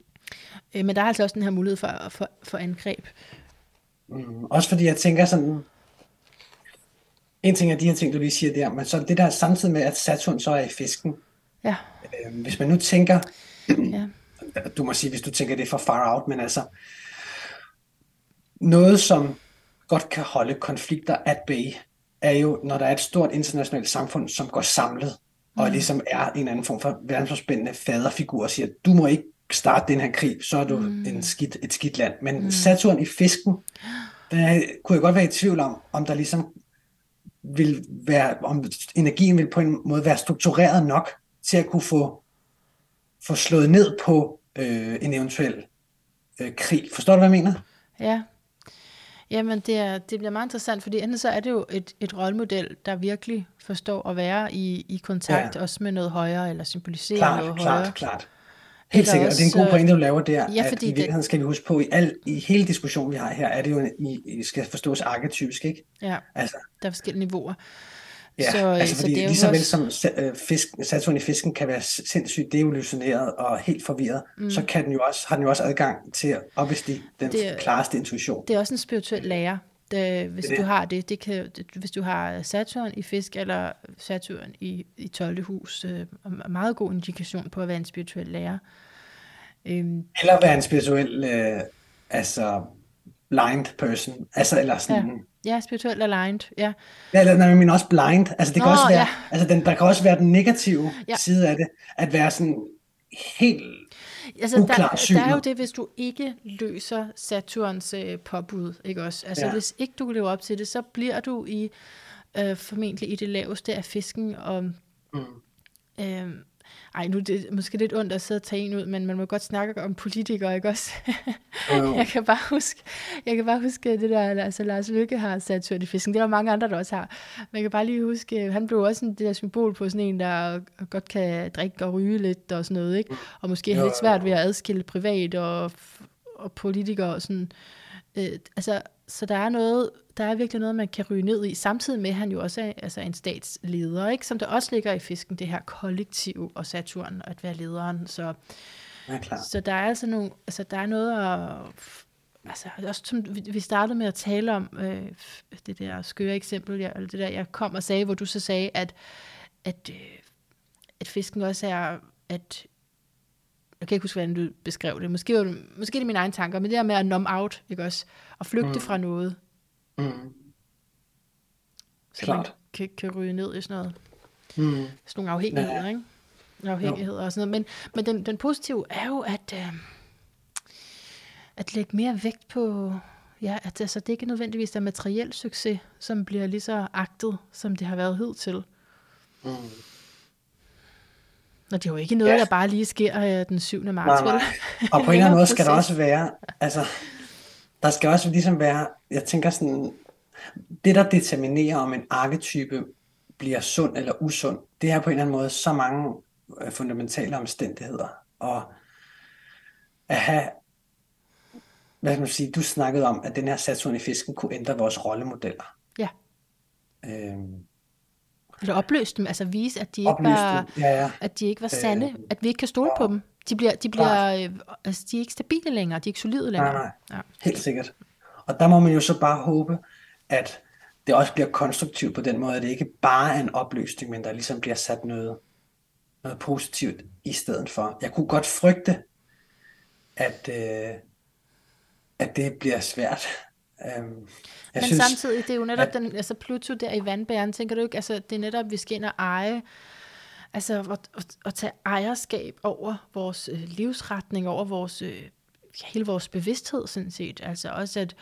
Øh, men der er altså også den her mulighed for, for, for angreb. Mm. Også fordi jeg tænker sådan, en ting er de her ting, du lige siger der, men så det der samtidig med, at Saturn så er i fisken. Ja. Øh, hvis man nu tænker, ja. Du må sige, hvis du tænker det for far out, men altså, noget som godt kan holde konflikter at bay, er jo, når der er et stort internationalt samfund, som går samlet, mm. og ligesom er en anden form for verdensomspændende faderfigur, og siger, du må ikke starte den her krig, så er du mm. en skidt, et skidt land. Men mm. Saturn i fisken, der kunne jeg godt være i tvivl om, om der ligesom vil være, om energien vil på en måde være struktureret nok til at kunne få, få slået ned på øh, en eventuel øh, krig. Forstår du, hvad jeg mener? Ja. Jamen, det, er, det bliver meget interessant, fordi enten så er det jo et, et rollemodel, der virkelig forstår at være i, i kontakt, ja. Også med noget højere, eller symbolisere klart, noget klart, højere. Klart, klart, helt eller sikkert, også, og det er en god pointe, du laver der, ja, at i virkeligheden det... skal vi huske på, i, al, i hele diskussionen, vi har her, er det jo, en, i skal forstås arketypisk, ikke? Ja, altså, der er forskellige niveauer. Ja, så, altså så fordi lige så vel som fisk, Saturn i fisken kan være sindssygt devolutioneret og helt forvirret, mm. så kan den jo også, har den jo også adgang til at opviste den det, klareste intuition. Det er også en spirituel lærer, det, hvis det du det. har det, det, kan, det. Hvis du har Saturn i fisk eller Saturn i, i tolvte hus, øh, meget god indikation på at være en spirituel lærer. Øhm, eller være en spirituel øh, altså blind person, altså eller sådan... Ja. Ja, spirituelt aligned, ja. Ja, eller nej, men også blind. Altså, det kan Nå, også være, ja. altså den, der kan også være den negative ja. side af det, at være sådan helt altså, uklart syn. Der er jo det, hvis du ikke løser Saturns øh, påbud, ikke også? Altså, ja. Hvis ikke du lever op til det, så bliver du i øh, formentlig i det laveste af fisken. Og, mm. øh, ej, nu er det måske lidt ondt at sidde og tage en ud, men man må godt snakke om politikere, ikke også? jeg, kan bare huske, jeg kan bare huske det der, altså Lars Løkke har Saturn i fisken, det er der mange andre, der også har. Man kan bare lige huske, han blev også en, det der symbol på sådan en, der godt kan drikke og ryge lidt og sådan noget, ikke? Og måske har lidt svært ved at adskille privat og, og politikere og sådan. Øh, altså, så der er noget, der er virkelig noget, man kan ryge ned i, samtidig med, at han jo også er altså en statsleder, ikke? Som der også ligger i fisken, det her kollektiv og Saturn, at være lederen. Så, ja, så der er altså nogle, altså der er noget at, altså også som vi startede med at tale om, øh, det der skøre eksempel, jeg, eller det der, jeg kom og sagde, hvor du så sagde, at, at, øh, at fisken også er, at jeg kan ikke huske, hvordan du beskrev det. Måske er det, måske er det mine egne tanker, men det der med at numb out, ikke også? At flygte mm. fra noget. Mm. Så klart. Man kan, kan ryge ned i sådan noget. mm. sådan nogle afhængigheder, ja. Ikke? Afhængigheder og sådan noget. Men, men den, den positive er jo, at, øh, at lægge mere vægt på, ja, at altså, det er ikke nødvendigvis der materiel succes, som bliver lige så agtet, som det har været hidtil. Mm. Og det er jo ikke noget, yes. der bare lige sker øh, den syvende marts. Nej, nej. Og på en eller anden måde skal der også være, altså, der skal også ligesom være, jeg tænker sådan, det der determinerer, om en arketype bliver sund eller usund, det er på en eller anden måde så mange fundamentale omstændigheder. Og at have, hvad skal man sige, du snakkede om, at den her Saturn i fisken kunne ændre vores rollemodeller. Ja. Øhm, Eller opløse dem, altså vise, at de ikke opløse var, ja, ja. At de ikke var sande, øh, at vi ikke kan stole ja. På dem. De bliver, de bliver, altså de er ikke stabile længere, de er ikke solide længere. Nej, nej. Ja. Helt sikkert. Og der må man jo så bare håbe, at det også bliver konstruktivt på den måde, at det ikke bare er en opløsning, men der ligesom bliver sat noget, noget positivt i stedet for. Jeg kunne godt frygte, at, øh, at det bliver svært. Øhm, men synes, samtidig, det er jo netop at, den, altså Pluto der i vandbæren, tænker du ikke, altså det er netop, vi skal ind og eje, altså at, at tage ejerskab over vores øh, livsretning, over vores, øh, hele vores bevidsthed sådan set, altså også at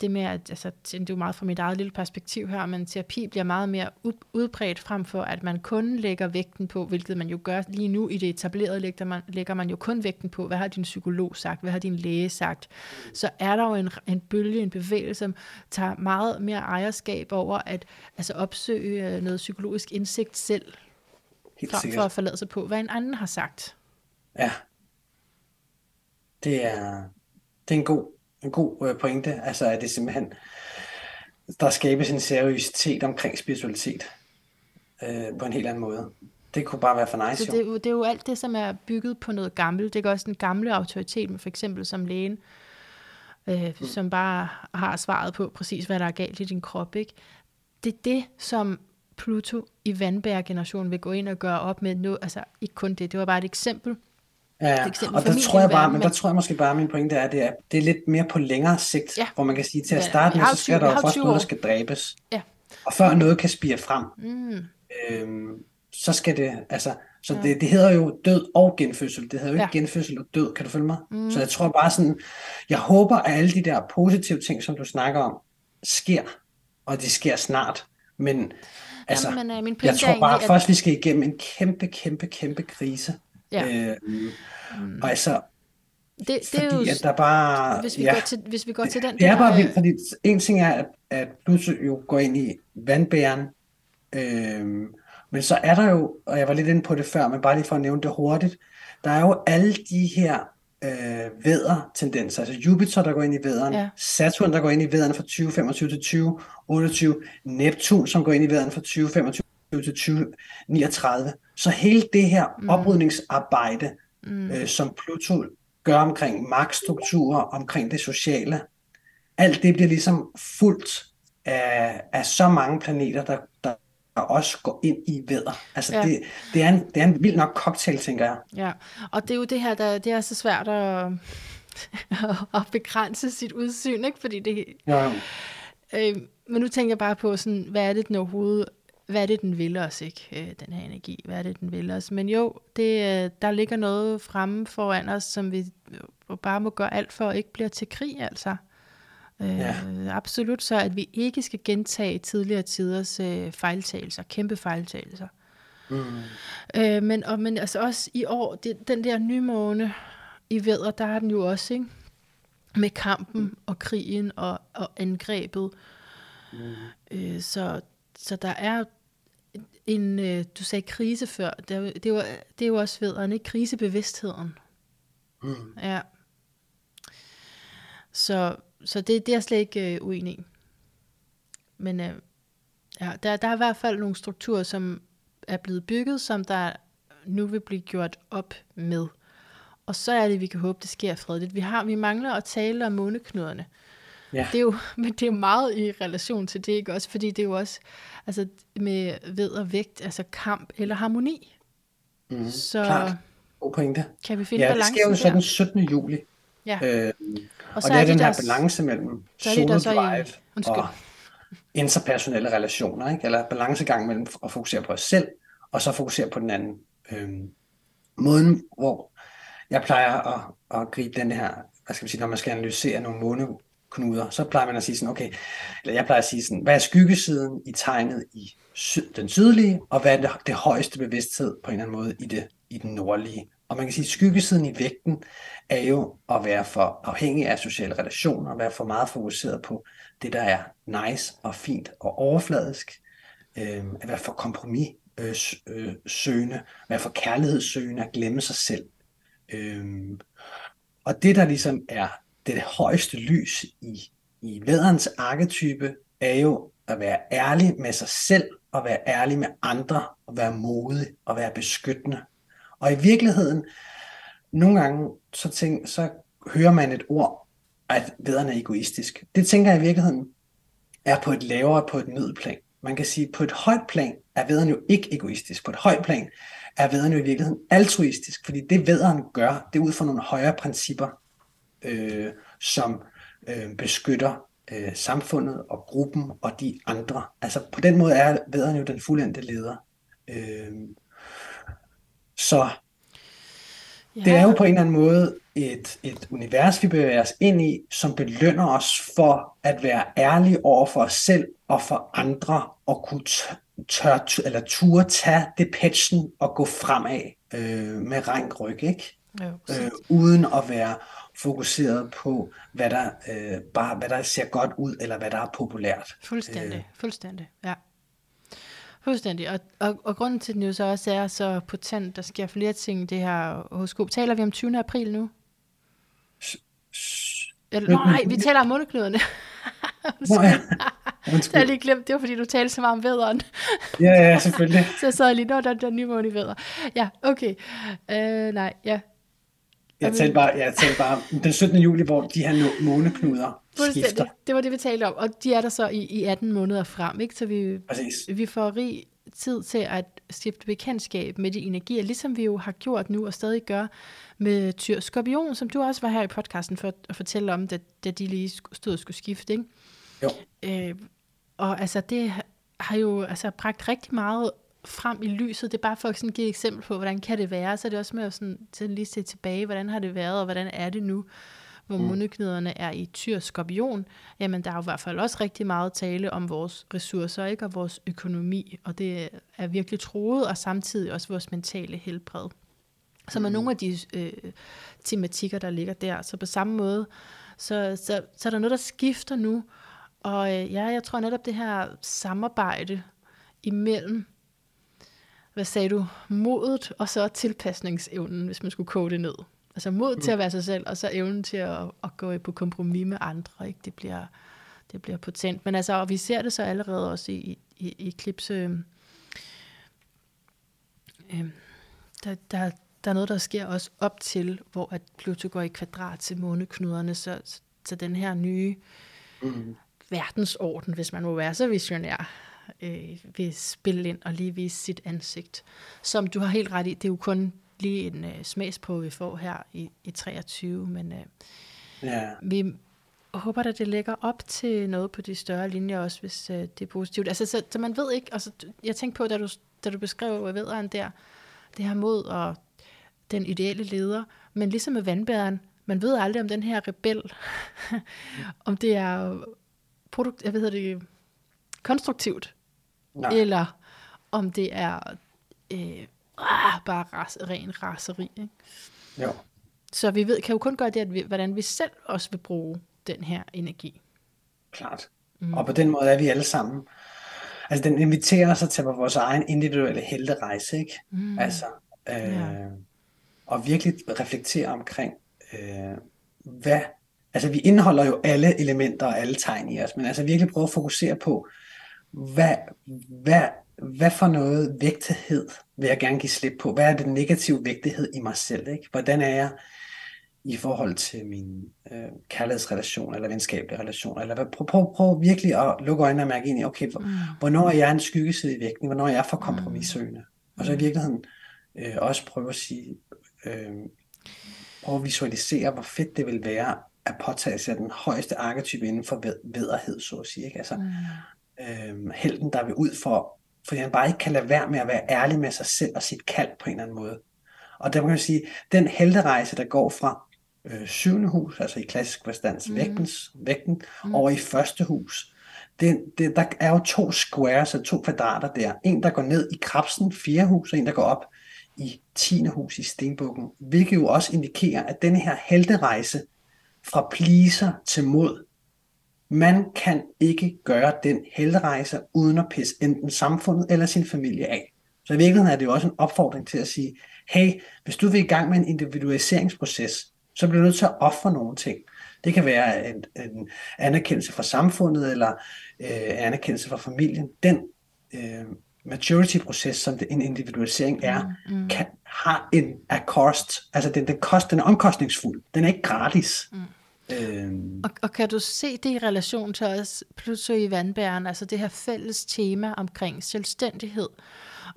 det med, at, altså det er jo meget fra mit eget lille perspektiv her, men terapi bliver meget mere udbredt frem for, at man kun lægger vægten på, hvilket man jo gør lige nu i det etablerede, lægger man, lægger man jo kun vægten på, hvad har din psykolog sagt, hvad har din læge sagt, så er der jo en, en bølge, en bevægelse, som tager meget mere ejerskab over at altså opsøge noget psykologisk indsigt selv, frem for at forlade sig på, hvad en anden har sagt. Ja, det er, det er en god En god pointe, altså at det simpelthen, der skabes en seriøsitet omkring spiritualitet øh, på en helt anden måde. Det kunne bare være for nice. Så det, det er jo alt det, som er bygget på noget gammelt. Det er også den gamle autoritet, for eksempel som lægen, øh, mm. som bare har svaret på præcis, hvad der er galt i din krop. Ikke? Det er det, som Pluto i vandbær-generationen vil gå ind og gøre op med nu. Altså ikke kun det, det var bare et eksempel. Ja, og der tror, jeg bare, verden, men... der tror jeg måske bare, at min pointe er, at det er, det er lidt mere på længere sigt, ja. Hvor man kan sige, til at starte ja, med, så skal der jo først noget, der skal dræbes. Ja. Og før noget kan spire frem, mm. øhm, så skal det, altså, så ja. det, det hedder jo død og genfødsel. Det hedder jo ikke ja. genfødsel og død, kan du følge mig? Mm. Så jeg tror bare sådan, jeg håber, at alle de der positive ting, som du snakker om, sker, og det sker snart, men altså, ja, men, øh, min jeg tror bare, at først vi skal igennem en kæmpe, kæmpe, kæmpe krise. Ja. Øh, mm. Og altså det, det fordi er jo, at der bare hvis vi ja, går til, hvis vi går til den det der, er bare vildt, fordi en ting er at, at Pluto jo går ind i vandbæren øh, men så er der jo, og jeg var lidt inde på det før, men bare lige for at nævne det hurtigt, der er jo alle de her øh, væddertendenser, altså Jupiter der går ind i vædderen, ja. Saturn der går ind i vædderen fra tyve femogtyve til tyve otteogtyve, Neptun som går ind i vædderen fra tyve femogtyve til tyve niogtredive. Så hele det her mm. oprydningsarbejde, mm. Øh, som Pluto gør omkring magtstrukturer, omkring det sociale, alt det bliver ligesom fuldt af, af så mange planeter, der, der også går ind i vædder. Altså ja. det, det, er en, det er en vild nok cocktail, tænker jeg. Ja, og det er jo det her, der, det er så svært at, at begrænse sit udsyn, ikke? Fordi det... Ja. Øh, men nu tænker jeg bare på, sådan, hvad er det den overhovedet... Hvad er det, den vil os, ikke? Den her energi. Hvad er det, den vil os? Men jo, det, der ligger noget fremme foran os, som vi bare må gøre alt for, og ikke bliver til krig, altså. Ja. Øh, absolut så, at vi ikke skal gentage tidligere tiders øh, fejltagelser, kæmpe fejltagelser. Mm. Øh, men og, men altså også i år, det, den der nymåne i vædder, der har den jo også, ikke? Med kampen og krigen og, og angrebet. Mm. Øh, så så der er en, du sagde krise før, det er jo, det er jo også vædderen, ikke? Krisebevidstheden. Mm. Ja. Så, så det, det er jeg slet ikke øh, uenig i. Men øh, ja, der, der er i hvert fald nogle strukturer, som er blevet bygget, som der nu vil blive gjort op med. Og så er det, vi kan håbe, det sker fredeligt. Vi, har, vi mangler at tale om måneknuderne. Ja. Det er jo, men det er jo meget i relation til det, ikke også? Fordi det er jo også altså, med ved og vægt, altså kamp eller harmoni. Mm, så klart. God pointe. Kan vi finde ja, balancen der? Ja, det sker jo så den syttende juli. Ja. Øh, og, og så det er, er den de her der, balance mellem solodrive og interpersonelle relationer, ikke? Eller balancegang mellem at fokusere på os selv og så fokusere på den anden. Øhm, måden, hvor jeg plejer at, at gribe den her, hvad skal man sige, når man skal analysere nogle måneknuder, så plejer man at sige sådan, okay, eller jeg plejer at sige sådan, hvad er skyggesiden i tegnet i sy- den sydlige, og hvad er det, det højeste bevidsthed på en eller anden måde i, det, i den nordlige? Og man kan sige, at skyggesiden i vægten er jo at være for afhængig af sociale relationer, være for meget fokuseret på det, der er nice og fint og overfladisk, øh, at være for kompromissøgende, øh, være for kærlighedssøgende, at glemme sig selv. Øh, og det, der ligesom er det, det højeste lys i, i lederens arketype, er jo at være ærlig med sig selv, og være ærlig med andre, og være modig, og være beskyttende. Og i virkeligheden, nogle gange, så, tænk, så hører man et ord, at lederen er egoistisk. Det tænker jeg i virkeligheden er på et lavere, på et nødplan. Man kan sige, at på et højt plan er lederen jo ikke egoistisk. På et højt plan er lederen jo i virkeligheden altruistisk, fordi det lederen gør, det er ud fra nogle højere principper, øh, som øh, beskytter øh, samfundet og gruppen og de andre. Altså på den måde er lederen jo den fuldendte leder. Øh, Så ja. Det er jo på en eller anden måde et, et univers, vi bevæger os ind i, som belønner os for at være ærlige over for os selv og for andre, og kunne tør, eller turde tage det patchen og gå fremad øh, med rank ryg, ikke? Jo, øh, uden at være fokuseret på, hvad der, øh, bare, hvad der ser godt ud, eller hvad der er populært. Fuldstændig, øh. fuldstændig, ja. Fuldstændig, og, og, og grunden til, at den jo så også er så potent, der sker flere ting i det her horoskop. Taler vi om tyvende april nu? Eller, nej, vi taler om måneknuderne. Det har jeg lige glemt, det var fordi, du talte så meget om vædderen. Ja, ja, selvfølgelig. Så sad jeg lige, når der er den nye måne i vædder. Ja, okay. Øh, nej, ja. Jeg talte bare, jeg talte bare om den syttende juli, hvor de her måneknuder skifter. Det var det, vi talte om, og de er der så i, i atten måneder frem, ikke? Så vi, vi får rig tid til at stifte bekendtskab med de energier, ligesom vi jo har gjort nu og stadig gør med Tyr Skorpion, som du også var her i podcasten for at fortælle om, da, da de lige stod og skulle skifte, ikke? Jo. Øh, og altså, det har jo altså, bragt rigtig meget frem i lyset. Det er bare for at sådan give et eksempel på, hvordan kan det være, så er det også med at sådan, til lige se tilbage, hvordan har det været, og hvordan er det nu, hvor mm. måneknuderne er i Tyr Skorpion. Jamen, der er jo i hvert fald også rigtig meget tale om vores ressourcer, ikke, og vores økonomi, og det er virkelig truet, og samtidig også vores mentale helbred, som er mm. nogle af de øh, tematikker, der ligger der. Så på samme måde, så, så, så er der noget, der skifter nu, og øh, ja, jeg tror netop det her samarbejde imellem, hvad sagde du, modet og så tilpasningsevnen, hvis man skulle koge det ned. Altså mod mm. til at være sig selv, og så evnen til at, at gå på kompromis med andre, ikke? Det bliver, det bliver potent. Men altså, og vi ser det så allerede også i, i, i klips. Øh, der, der, der er noget, der sker også op til, hvor at Pluto går i kvadrat til måneknuderne, så, så, så den her nye mm. verdensorden, hvis man må være så visionær, Øh, vil spille ind og lige vise sit ansigt. Som du har helt ret i, det er jo kun lige en øh, smagsprøve, vi får her i, i treogtyve, men øh, yeah. vi håber, at det lægger op til noget på de større linjer også, hvis øh, det er positivt. Altså, så, så man ved ikke, altså, jeg tænkte på, da du, da du beskrev vædderen der, det her mod og den ideelle leder, men ligesom med vandbæren, man ved aldrig, om den her rebel, om det er produkt, jeg ved det, konstruktivt, nej, eller om det er øh, bare ras, ren raseri, ikke? Jo. Så vi ved, kan jo kun gøre det, at vi, hvordan vi selv også vil bruge den her energi. Klart. Mm. Og på den måde er vi alle sammen. Altså den inviterer sig til vores egen individuelle helterejse, ikke? Mm. Altså, øh, ja. Og virkelig reflektere omkring, øh, hvad, altså vi indeholder jo alle elementer og alle tegn i os, men altså virkelig prøve at fokusere på, Hvad, hvad, hvad for noget vægtighed vil jeg gerne give slip på? Hvad er det negative vægtighed i mig selv, ikke? Hvordan er jeg i forhold til min øh, kærlighedsrelation eller venskabelige relation? Eller prøv, prøv, prøv virkelig at lukke øjnene og mærke ind i, okay, hvornår er jeg en skyggeside i vægten? Hvornår er jeg for kompromissøgende? Og så i virkeligheden øh, også prøve at sige, øh, prøv at visualisere, hvor fedt det vil være at påtage sig den højeste arketype inden for vædderhed, så at sige, ikke? Altså, mm. helten, der vil ud for fordi han bare ikke kan lade være med at være ærlig med sig selv og sit kald på en eller anden måde. Og der kan man sige, den helterejse, der går fra øh, syvende hus, altså i klassisk forstand mm. vægten, mm. over i første hus, det, det, der er jo to squares, altså to kvadrater der. En, der går ned i krebsen, fjerde hus, og en, der går op i tiende hus i stenbukken, hvilket jo også indikerer, at denne her helterejse fra pleaser til mod, man kan ikke gøre den helterejse uden at pisse enten samfundet eller sin familie af. Så i virkeligheden er det jo også en opfordring til at sige, hey, hvis du vil i gang med en individualiseringsproces, så bliver du nødt til at ofre nogle ting. Det kan være en, en anerkendelse fra samfundet eller øh, anerkendelse fra familien. Den øh, maturity-proces, som det, en individualisering er, mm, mm. Kan, har en a cost. Altså den, den, kost, den er omkostningsfuld. Den er ikke gratis. Mm. Øhm. Og, og kan du se det i relation til os Pluto i vandbæren, altså det her fælles tema omkring selvstændighed,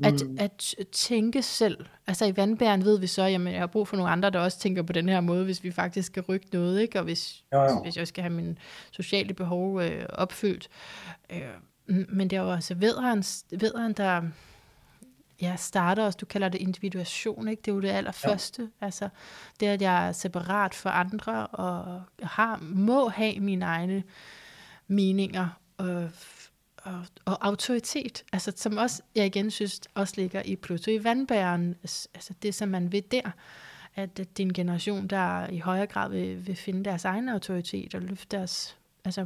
at, mm. at tænke selv, altså i vandbæren ved vi så, jamen jeg har brug for nogle andre, der også tænker på den her måde, hvis vi faktisk skal rykke noget, ikke? Og hvis, jo, jo. hvis jeg skal have mine sociale behov øh, opfyldt, øh, men det er jo altså vederen, vederen der ja, starter også, du kalder det individuation, ikke? Det er jo det allerførste, ja. Altså det at jeg er separat for andre og har, må have mine egne meninger og, og, og autoritet, altså som også, jeg igen synes også ligger i Pluto i vandbæren, altså det som man ved der, at det er en generation der i højere grad vil, vil finde deres egen autoritet og løfte deres, altså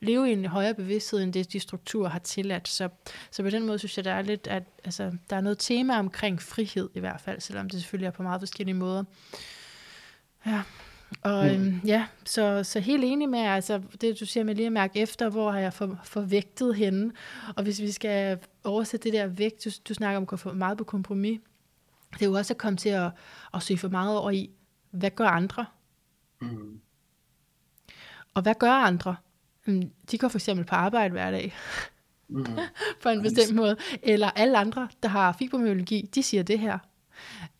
leve i en højere bevidsthed, end det de strukturer har tilladt. Så, så på den måde synes jeg, der er lidt, at altså, der er noget tema omkring frihed i hvert fald, selvom det selvfølgelig er på meget forskellige måder. Ja, og mm. øhm, ja, så, så helt enig med, altså det du siger med lige at mærke efter, hvor har jeg for, for vægtet henne, og hvis vi skal oversætte det der vægt, du, du snakker om at gå meget på kompromis, det er jo også at komme til at, at søge for meget over i, hvad gør andre? Mm. Og hvad gør andre? De går for eksempel på arbejde hver dag, mm. på en bestemt måde. Eller alle andre, der har fibromyalgi, de siger det her.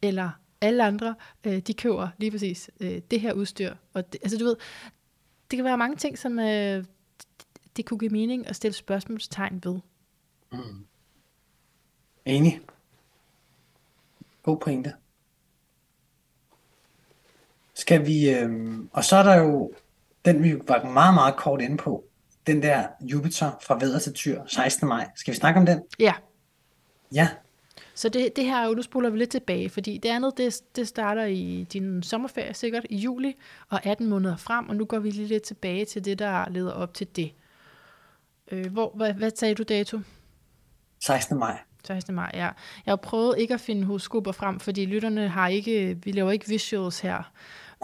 Eller alle andre, øh, de køber lige præcis øh, det her udstyr. Og det, altså du ved, det kan være mange ting, som øh, det kunne give mening at stille spørgsmålstegn ved. Mm. Enig. God pointe. Skal vi, øh... og så er der jo, den vi var meget, meget kort inde på. Den der Jupiter fra vædder til tyr, sekstende maj. Skal vi snakke om den? Ja. Ja. Så det, det her, nu spoler vi lidt tilbage, fordi det andet, det, det starter i din sommerferie sikkert, i juli, og atten måneder frem, og nu går vi lige lidt tilbage til det, der leder op til det. Øh, hvor, hvad, hvad sagde du dato? sekstende maj. sekstende maj, ja. Jeg har prøvet ikke at finde horoskoper frem, fordi lytterne har ikke, vi laver ikke visuals her.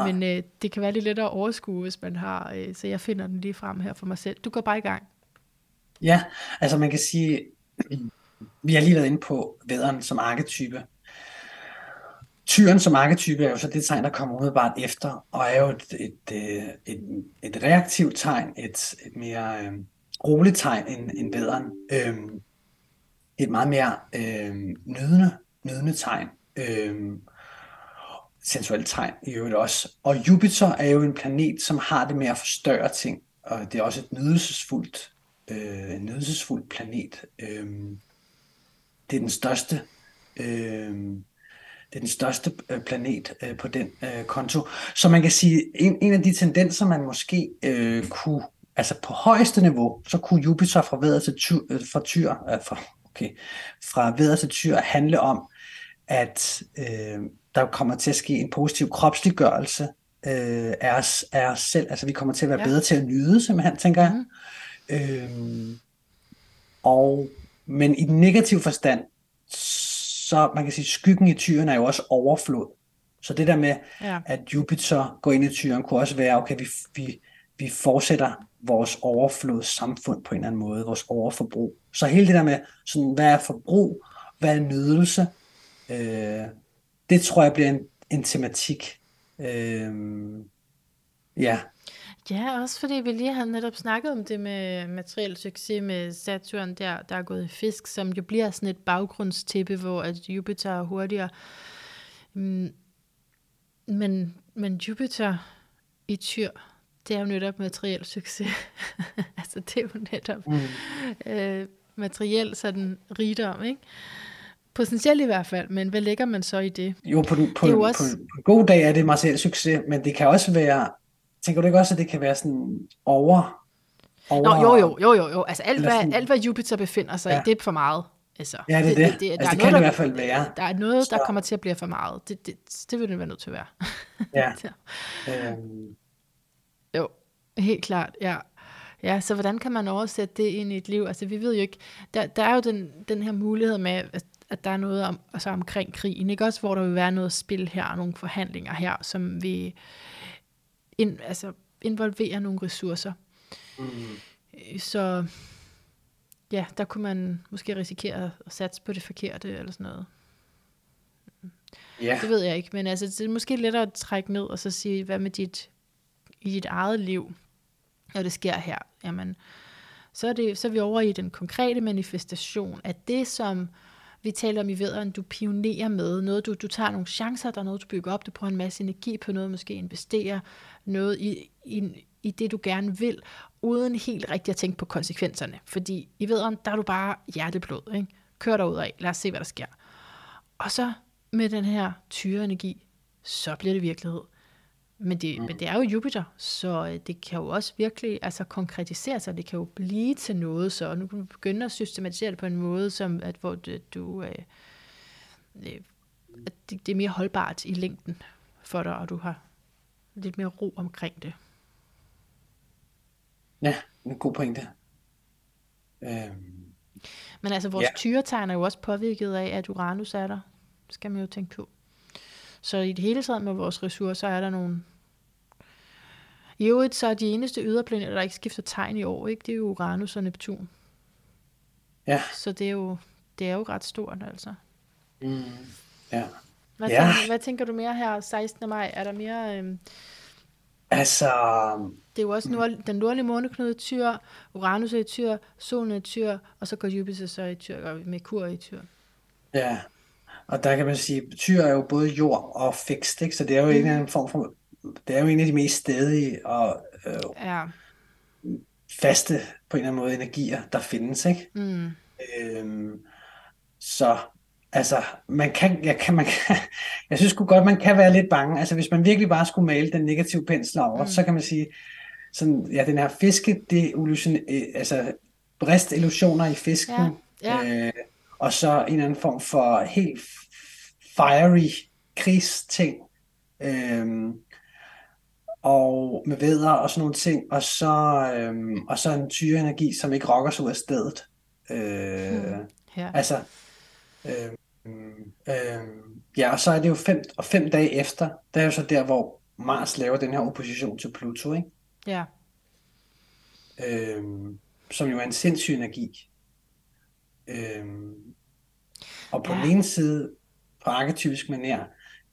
Men øh, det kan være lidt lettere at overskue, hvis man har, øh, så jeg finder den lige frem her for mig selv. Du går bare i gang. Ja, altså man kan sige, vi har lige været inde på vædderen som arketype. Tyren som arketype er jo så det tegn, der kommer umiddelbart efter, og er jo et, et, et, et reaktivt tegn, et, et mere øh, roligt tegn end, end vædderen. Øh, et meget mere øh, nydende, nydende tegn. Øh, sensuelt tegn i øvrigt også. Og Jupiter er jo en planet, som har det med at forstørre ting, og det er også et nydelsesfuldt, øh, en nydelsesfuldt planet. Øh, det er den største, øh, det er den største planet øh, på den øh, konto. Så man kan sige, en, en af de tendenser, man måske øh, kunne, altså på højeste niveau, så kunne Jupiter fra vædder til tyr, øh, fra tyr, øh, fra, okay, fra vædder til tyr handle om, at øh, der kommer til at ske en positiv kropsliggørelse øh, af, os, af os selv. Altså vi kommer til at være ja. bedre til at nyde, simpelthen, tænker jeg. Mm. Øhm, og, men i den negative forstand, så man kan sige, skyggen i tyren er jo også overflod. Så det der med, ja. at Jupiter går ind i tyren, kunne også være, okay, vi, vi, vi fortsætter vores overflodssamfund på en eller anden måde, vores overforbrug. Så hele det der med, sådan, hvad er forbrug, hvad er nydelse, øh, det tror jeg bliver en, en tematik. Øhm, ja. Ja, også fordi vi lige har netop snakket om det med materiel succes med Saturn, der, der er gået i fisk, som jo bliver sådan et baggrundstippe, hvor at Jupiter er hurtigere. Men, men Jupiter i tyr, det er jo netop materiel succes. Altså det er jo netop... Mm. Øh, materiel sådan rigdom, ikke? Potentielt i hvert fald, men hvad lægger man så i det? Jo, på, den, på, det er jo også... på, på en god dag er det materiel succes, men det kan også være, tænker du ikke også, at det kan være sådan over... over... Nå, jo, jo, jo, jo, jo. Altså alt, hvad, sådan... alt hvad Jupiter befinder sig ja. i, det er for meget. Altså, ja, det er det. Det, det, det, altså, der det er kan noget, det i hvert fald være. Der er noget, så... der kommer til at blive for meget. Det, det, det vil det være nødt til at være. Ja. øhm... Jo, helt klart, ja. Ja, så hvordan kan man oversætte det ind i et liv? Altså vi ved jo ikke, der, der er jo den, den her mulighed med, at der er noget om, altså omkring krigen, ikke også, hvor der vil være noget spil her, og nogle forhandlinger her, som vil ind, altså, involvere nogle ressourcer. Mm. Så ja, der kunne man måske risikere at satse på det forkerte, eller sådan noget. Yeah. Det ved jeg ikke, men altså, det er måske lettere at trække ned, og så sige, hvad med dit, i dit eget liv, og det sker her, jamen, så er, det, så er vi over i den konkrete manifestation af det, som vi taler om i vederen, du pionerer med, noget du, du tager nogle chancer, der er noget, du bygger op, du bruger en masse energi på noget, måske investerer noget i, i, i det, du gerne vil, uden helt rigtigt at tænke på konsekvenserne, fordi i vederen, der er du bare hjerteblod, ikke? Kør derud af, lad os se, hvad der sker. Og så med den her tyreenergi, så bliver det virkelighed. Men det, men det er jo Jupiter, så det kan jo også virkelig altså, konkretisere sig, det kan jo blive til noget, så nu kan du begynde at systematisere det på en måde, som at, hvor du, øh, at det, det er mere holdbart i længden for dig, og du har lidt mere ro omkring det. Ja, en god pointe. Øhm, men altså, vores ja. tyretegn er jo også påvirket af, at Uranus er der. Det skal man jo tænke på. Så i det hele taget med vores ressourcer er der nogle... I øvrigt så er de eneste yderplaneter, der ikke skifter tegn i år, ikke? Det er jo Uranus og Neptun. Ja. Så det er jo, det er jo ret stort, altså. Mm. Ja. Hvad, ja. Tænker, hvad tænker du mere her sekstende maj? Er der mere... Øhm... Altså... Det er jo også nord... den nordlige måneknude i Tyr, Uranus er i Tyr, solen er i Tyr, og så går Jupiter så i Tyr, og Merkur er i Tyr. Ja. Og der kan man sige, at Tyr er jo både jord og fikst, ikke? Så det er jo en anden form for, det er jo en af de mest stedige og øh, ja. faste på en eller anden måde energier, der findes, ikke? Mm. Øhm, så altså man kan, jeg kan, man kan, jeg synes godt, man kan være lidt bange. Altså hvis man virkelig bare skulle male den negative pensel over, mm. så kan man sige, sådan ja den her fiske, det illusion, altså brist illusioner i fisken. Ja. Ja. Øh, og så en eller anden form for helt fiery krigsting, øhm, og med vædder og sådan nogle ting, og så, øhm, og så en tyreenergi, som ikke rokker sig ud af stedet. Øh, hmm. yeah. Altså, øhm, øhm, ja, og så er det jo fem, og fem dage efter, der er jo så der, hvor Mars laver den her opposition til Pluto, ikke? Ja. Yeah. Øhm, som jo er en sindssyg energi. Øhm, og på ja. den ene side på arketypisk manier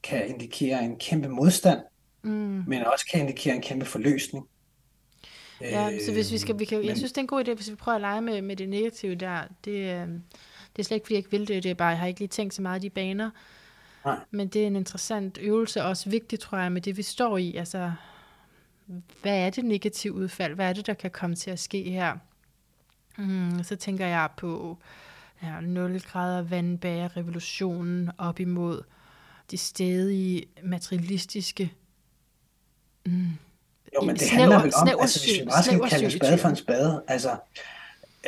kan indikere en kæmpe modstand, mm. men også kan indikere en kæmpe forløsning. Ja, øh, så hvis vi skal, vi kan, men, jeg synes det er en god idé, hvis vi prøver at lege med, med det negative der. Det, det er slet ikke fordi jeg ikke vil det, det er bare jeg har ikke lige tænkt så meget af de baner. Nej. Men det er en interessant øvelse, også vigtigt tror jeg med det vi står i. Altså, hvad er det negative udfald? Hvad er det der kan komme til at ske her? Mm, så tænker jeg på ja, nul grader vandbærer revolutionen op imod de stedige materialistiske mm, jo, men det snæver, handler vel om, altså, hvis vi bare skal kalde en spade for en spade, altså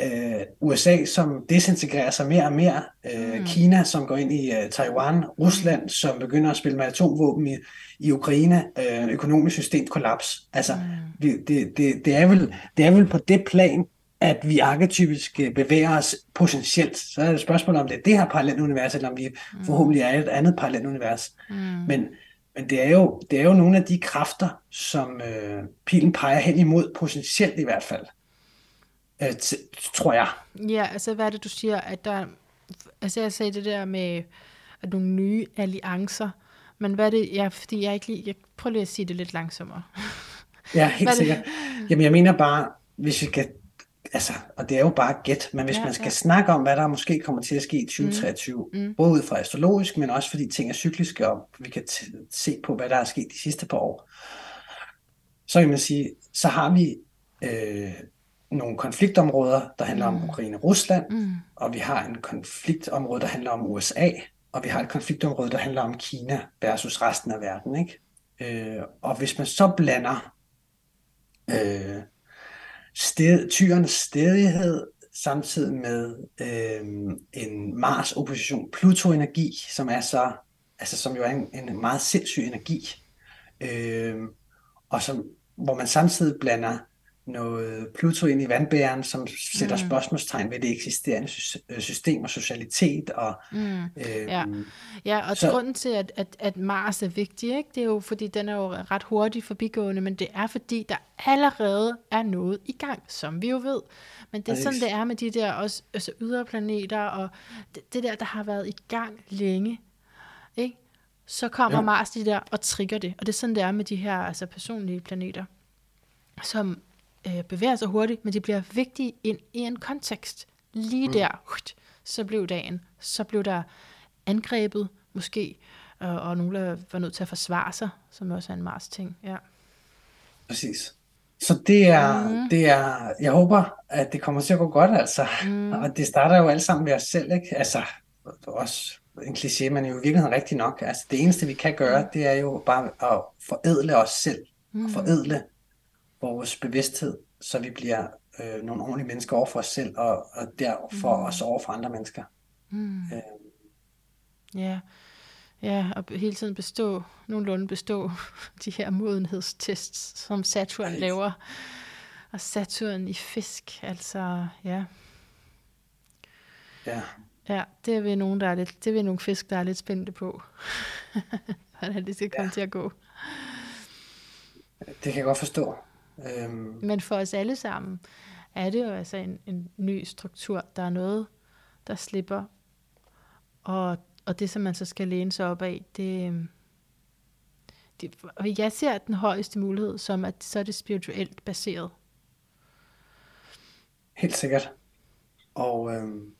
øh, U S A, som desintegrerer sig mere og mere, øh, mm. Kina, som går ind i øh, Taiwan, Rusland, som begynder at spille med atomvåben i, i Ukraine, øh, økonomisk system kollaps, altså mm. vi, det, det, det, er vel, det er vel på det plan, at vi arketypisk bevæger os potentielt, så er det et spørgsmål om det er det her parallelt univers, eller om vi mm. forhåbentlig er et andet parallelt univers. Mm. Men, men det, er jo, det er jo nogle af de kræfter, som øh, pilen peger hen imod, potentielt i hvert fald, øh, t- tror jeg. Ja, altså hvad er det, du siger? At der, altså jeg sagde det der med at nogle nye alliancer, men hvad er det, ja, fordi jeg ikke lige, jeg prøver lige at sige det lidt langsommere. Ja, helt sikkert. Jamen jeg mener bare, hvis vi kan altså, og det er jo bare gæt, men hvis ja, man skal ja. snakke om, hvad der måske kommer til at ske i tyve treogtyve, mm. Mm. både ud fra astrologisk, men også fordi ting er cykliske, og vi kan t- se på, hvad der er sket de sidste par år, så kan man sige, så har vi øh, nogle konfliktområder, der handler om Ukraine og Rusland, mm. og vi har en konfliktområde, der handler om U S A, og vi har et konfliktområde, der handler om Kina versus resten af verden, ikke? Øh, og hvis man så blander øh, sted, tyrens stedighed samtidig med øh, en Mars-opposition, Pluto-energi, som er så, altså som jo er en, en meget sindssyg energi, øh, og som, hvor man samtidig blander noget Pluto ind i vandbæren, som sætter mm. spørgsmålstegn ved det eksisterende system og socialitet. Og, mm. øhm, ja. ja, og så... grunden til, at, at, at Mars er vigtig, ikke? Det er jo, fordi den er jo ret hurtigt forbigående, men det er, fordi der allerede er noget i gang, som vi jo ved. Men det er sådan, det er med de der også, altså ydre planeter, og det, det der, der har været i gang længe, ikke? Så kommer ja. Mars de der og trigger det, og det er sådan, det er med de her altså, personlige planeter, som bevæger sig hurtigt, men de bliver vigtige ind i en kontekst. Lige der, så blev dagen, så blev der angrebet, måske, og, og nogle der var nødt til at forsvare sig, som også er en Mars-ting. Ja. Præcis. Så det er, mm. det er, jeg håber, at det kommer til at gå godt, altså. Mm. Og det starter jo alle sammen ved os selv, ikke? Altså, også en kliché, men jo i virkeligheden rigtig nok. Altså, det eneste, vi kan gøre, det er jo bare at forædle os selv, mm. og forædle vores bevidsthed, så vi bliver øh, nogle ordentlige mennesker over for os selv, og, og derfor mm. også over for andre mennesker. Mm. Øh. Ja. ja, og hele tiden bestå, nogenlunde bestå de her modenhedstests, som Saturn Ej. laver, og Saturn i fisk, altså, ja. Ja. Ja, det er ved nogen, der er lidt, det er ved nogle fisk, der er lidt spændte på, hvordan det skal komme ja. til at gå. Det kan jeg godt forstå. Øhm. Men for os alle sammen er det jo altså en, en ny struktur. Der er noget, der slipper. Og, og det, som man så skal læne sig op af, det, det... Og jeg ser den højeste mulighed, som at så er det spirituelt baseret. Helt sikkert. Og, øhm,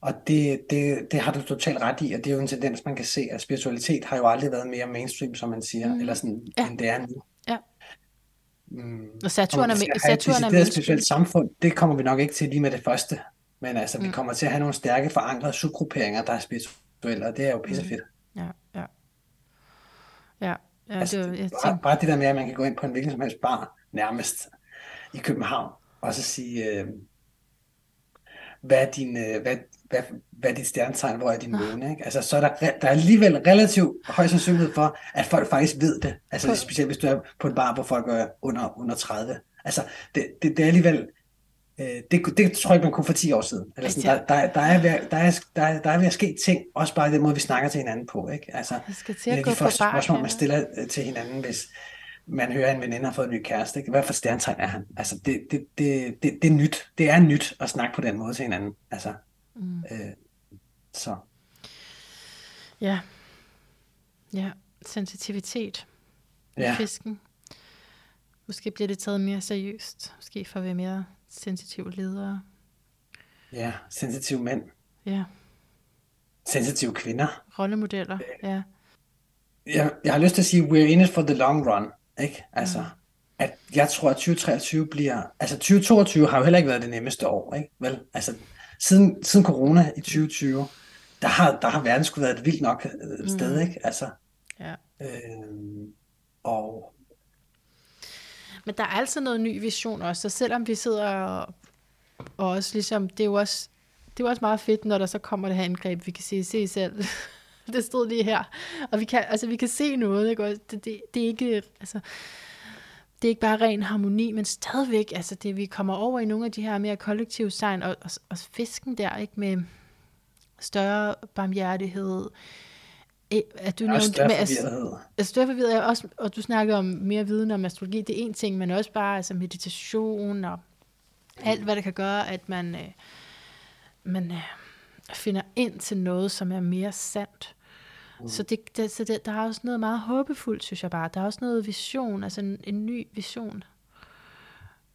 og det, det, det har du totalt ret i, og det er jo en tendens, man kan se, at spiritualitet har jo aldrig været mere mainstream, som man siger, mm. eller sådan, ja. end det er nu. Ja. Mm. Og Saturn er med. Et specielt samfund, det kommer vi nok ikke til lige med det første, men altså mm. vi kommer til at have nogle stærke forankrede subgrupperinger, der er spirituelle, og det er jo pissefedt. Mm. Ja, ja, ja. ja altså, det, jeg bare, bare det der med, at man kan gå ind på en hvilken som helst bar nærmest i København og så sige, øh, hvad din, øh, hvad, hvad, hvad er dit stjernetegn, hvor er din måne, ikke? Altså, så er der, der er alligevel relativt høj sandsynlighed for, at folk faktisk ved det. Altså, specielt hvis du er på en bar, hvor folk er under, under tredive. Altså, det, det, det er alligevel... Øh, det, det tror jeg ikke, man kunne for ti år siden. Eller sådan, der, der, der er ved at der der der ske ting, også bare i den måde, vi snakker til hinanden på, ikke? Altså, det er de første spørgsmål, man stiller til hinanden, hvis man hører, at en veninde har fået en ny kæreste, ikke? Hvad for stjernetegn er han? Altså, det, det, det, det, det er nyt. Det er nyt at snakke på den måde til hinanden. Altså... Mm. Øh, så ja ja sensitivitet ja. Fisken måske bliver det taget mere seriøst, måske får vi mere sensitive ledere, ja sensitive mænd, ja sensitive kvinder, rollemodeller. øh. ja jeg, jeg har lyst til at sige we're in it for the long run, ikke? Altså ja. At jeg tror at tyve treogtyve bliver, altså tyve toogtyve har jo heller ikke været det nemmeste år, ikke vel? Altså Siden, siden corona i tyve tyve, der har, der har verden sgu været et vildt nok sted, mm. ikke? Altså, ja. øh, og... Men der er altid noget ny vision også, så selvom vi sidder og, og også ligesom, det er jo også, det er også meget fedt, når der så kommer det her angreb, vi kan se, se selv, det stod lige her, og vi kan, altså, vi kan se noget, ikke? Det, det, det er ikke, altså... Det er ikke bare ren harmoni, men stadigvæk, altså det, vi kommer over i nogle af de her mere kollektive sejn, og, og, og fisken der, ikke, med større barmhjertighed, at du nævnte større forvirrethed. Altså større forvirrethed, også, og du snakker om mere viden om astrologi, det er en ting, men også bare altså meditation, og mm. alt, hvad der kan gøre, at man, øh, man øh, finder ind til noget, som er mere sandt. Så, det, det, så det, der er også noget meget håbefuldt, synes jeg bare. Der er også noget vision, altså en, en ny vision.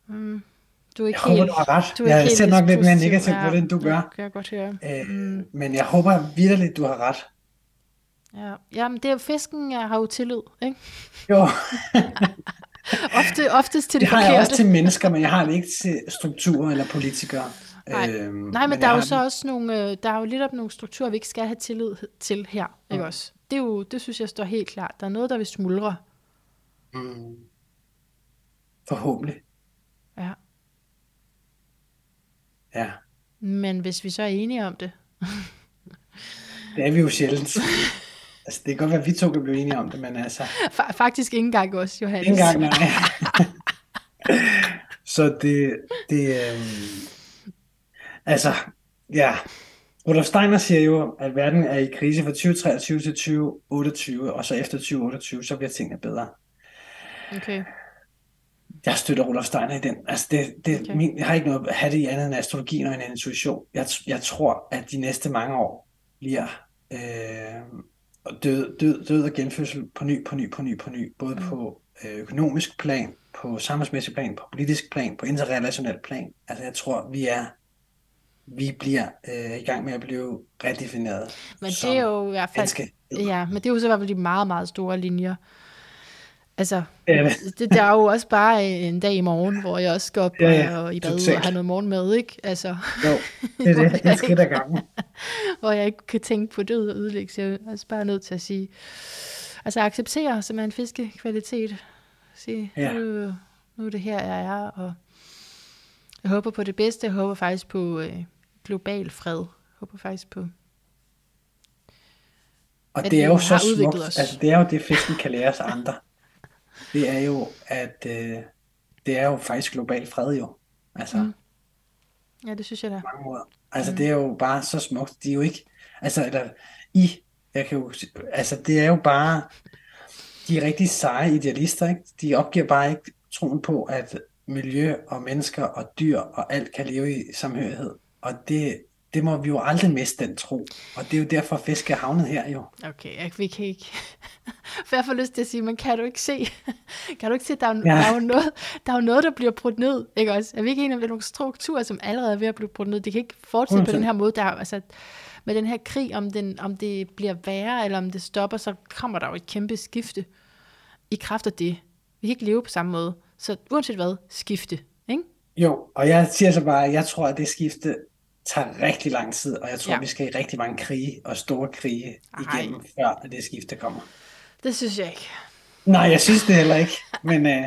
Mm. Du er ikke jeg helt, håber, du har ret. Du jeg ser nok lidt mere negativt på det, end du gør. Det kan jeg godt høre. Øh, mm. Men jeg håber virkelig, du har ret. Ja, jamen det er jo fisken, jeg har jo tillid, ikke? Jo. Ofte, oftest til det, det har forkerte. Jeg også til mennesker, men jeg har det ikke til strukturer eller politikere. Nej, øhm, Nej men, men der er jo så den. også nogle, der er jo lidt op nogle strukturer, vi ikke skal have tillid til her, ikke mm. også? Det er jo, det synes jeg står helt klart. Der er noget, der vil smuldre. Mm. Forhåbentlig. Ja. Ja. Men hvis vi så er enige om det. Det er vi jo sjældent. Altså, det kan godt være, at vi to kan blive enige om det, men altså... F- faktisk ikke engang også, Johannes. Ikke engang, nej. Så det... det øhm, altså, ja. Rudolf Steiner siger jo, at verden er i krise fra tyve treogtyve til tyve otteogtyve, og så efter tyve otteogtyve, så bliver tingene bedre. Okay. Jeg støtter Rudolf Steiner i den. Altså, det, det, okay. min, jeg har ikke noget at have det i andet end astrologien og en intuition. Jeg, jeg tror, at de næste mange år bliver... Øh, og død, død, død og genfødsel på ny, på ny, på ny, på ny, både mm. på økonomisk plan, på samfundsmæssig plan, på politisk plan, på interrelationel plan. Altså jeg tror, vi er, vi bliver øh, i gang med at blive redefineret. Men det er jo i hvert fald, ja, men det er jo så i hvert fald de meget, meget store linjer. Altså, ja, det der er jo også bare en dag i morgen, hvor jeg også skal op ja, ja, og i bad og have noget morgenmad, ikke? Altså, jo, det er det, en skridt ad gangen. Hvor jeg ikke kan tænke på død og ødelæggelse, jeg er også bare nødt til at sige, altså acceptere simpelthen fiskekvalitet, sige, ja. nu, nu er det her, jeg er, og jeg håber på det bedste, jeg håber faktisk på øh, global fred, jeg håber faktisk på... Og det er jo så smukt, altså det er jo det, fisken kan lære os andre. Det er jo, at øh, det er jo faktisk global fred jo. Altså, mm. Ja, det synes jeg da. Mange måder. Altså, mm. det er jo bare så smukt. Det er jo ikke, altså, eller i, jeg kan jo, altså, det er jo bare, de er rigtig seje idealister, ikke? De opgiver bare ikke troen på, at miljø og mennesker og dyr og alt kan leve i samhørighed. Og det, det må vi jo aldrig miste, den tro. Og det er jo derfor, fisk er havnet her jo. Okay, jeg, vi kan ikke... Jeg får lyst til at sige, men kan du ikke se, kan du ikke se, der er, ja. der er jo noget, der er jo noget, der bliver brudt ned, ikke også? Er vi ikke enige om, det er nogle strukturer, som allerede er ved at blive brudt ned? Det kan ikke fortsætte mm-hmm. på den her måde, der altså med den her krig, om, den, om det bliver værre, eller om det stopper, så kommer der jo et kæmpe skifte i kraft af det. Vi kan ikke leve på samme måde, så uanset hvad, skifte, ikke? Jo, og jeg siger så bare, at jeg tror, at det skifte tager rigtig lang tid, og jeg tror, ja. vi skal i rigtig mange krige og store krige Ej. igennem, før det skifte kommer. Det synes jeg ikke. Nej, jeg synes det heller ikke. Men, øh,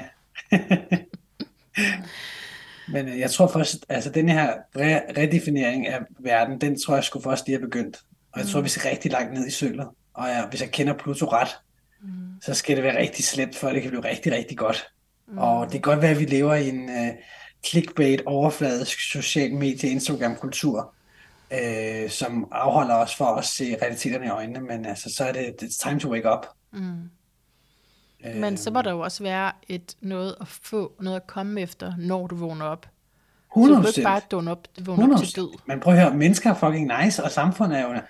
men øh, jeg tror først, altså den her re- redefinering af verden, den tror jeg sgu først lige er begyndt. Og jeg mm. tror, vi skal rigtig langt ned i sølet. Og jeg, hvis jeg kender Pluto ret, mm. så skal det være rigtig slemt, for det kan blive rigtig, rigtig godt. Mm. Og det kan godt være, at vi lever i en øh, clickbait, overfladisk, social medie, Instagram-kultur, øh, som afholder os for at se realiteterne i øjnene. Men altså, så er det it's time to wake up. Mm. Øh, Men så må der jo også være et noget at få, noget at komme efter, når du vågner op. hundrede procent. Så du kan ikke bare vågne op, vågne op til død. Men prøv at høre, mennesker er fucking nice, og samfundet er jo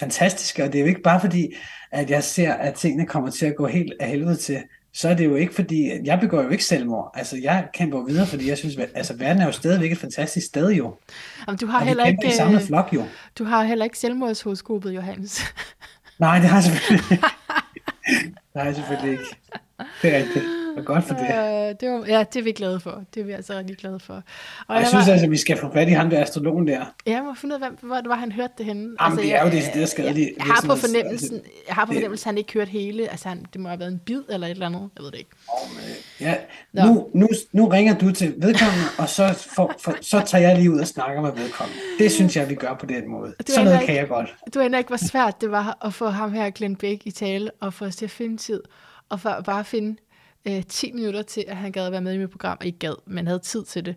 fantastiske, og det er jo ikke bare fordi, at jeg ser, at tingene kommer til at gå helt af helvede til, så er det jo ikke fordi, jeg begår jo ikke selvmord, altså jeg kæmper videre, fordi jeg synes, altså verden er jo stadigvæk et fantastisk sted jo. Jamen, du har og heller vi kæmper ikke, i samme flok jo. Du har heller ikke selvmordshoroskopet, Johannes. Nej, det har jeg selvfølgelig ikke. Nej, selvfølgelig ikke. Det er rigtigt. Det er godt for det. Øh, det var, ja, det er vi glade for. Det er vi altså rigtig glade for. Og jeg, jeg synes var, altså, vi skal få fat i ham der astrologen der. Ja, må finde ud af, hvor det var, han hørte det henne. Jamen, altså, det er jo det, det er skadeligt. Jeg, jeg, har på fornemmelsen, jeg har på fornemmelsen, at han ikke hørte hele. Altså, han, det må have været en bid eller et eller andet. Jeg ved det ikke. Oh, ja. nu, nu, nu ringer du til vedkommende, og så, for, for, så tager jeg lige ud og snakker med vedkommende. Det synes jeg, vi gør på den måde. Sådan noget kan jeg godt. Du aner ikke, hvor svært det var at få ham her, Glenn Beck, i tale, og få os til at finde tid, og for, bare finde... ti minutter til, at han gad at være med i mit program, og ikke gad, men havde tid til det.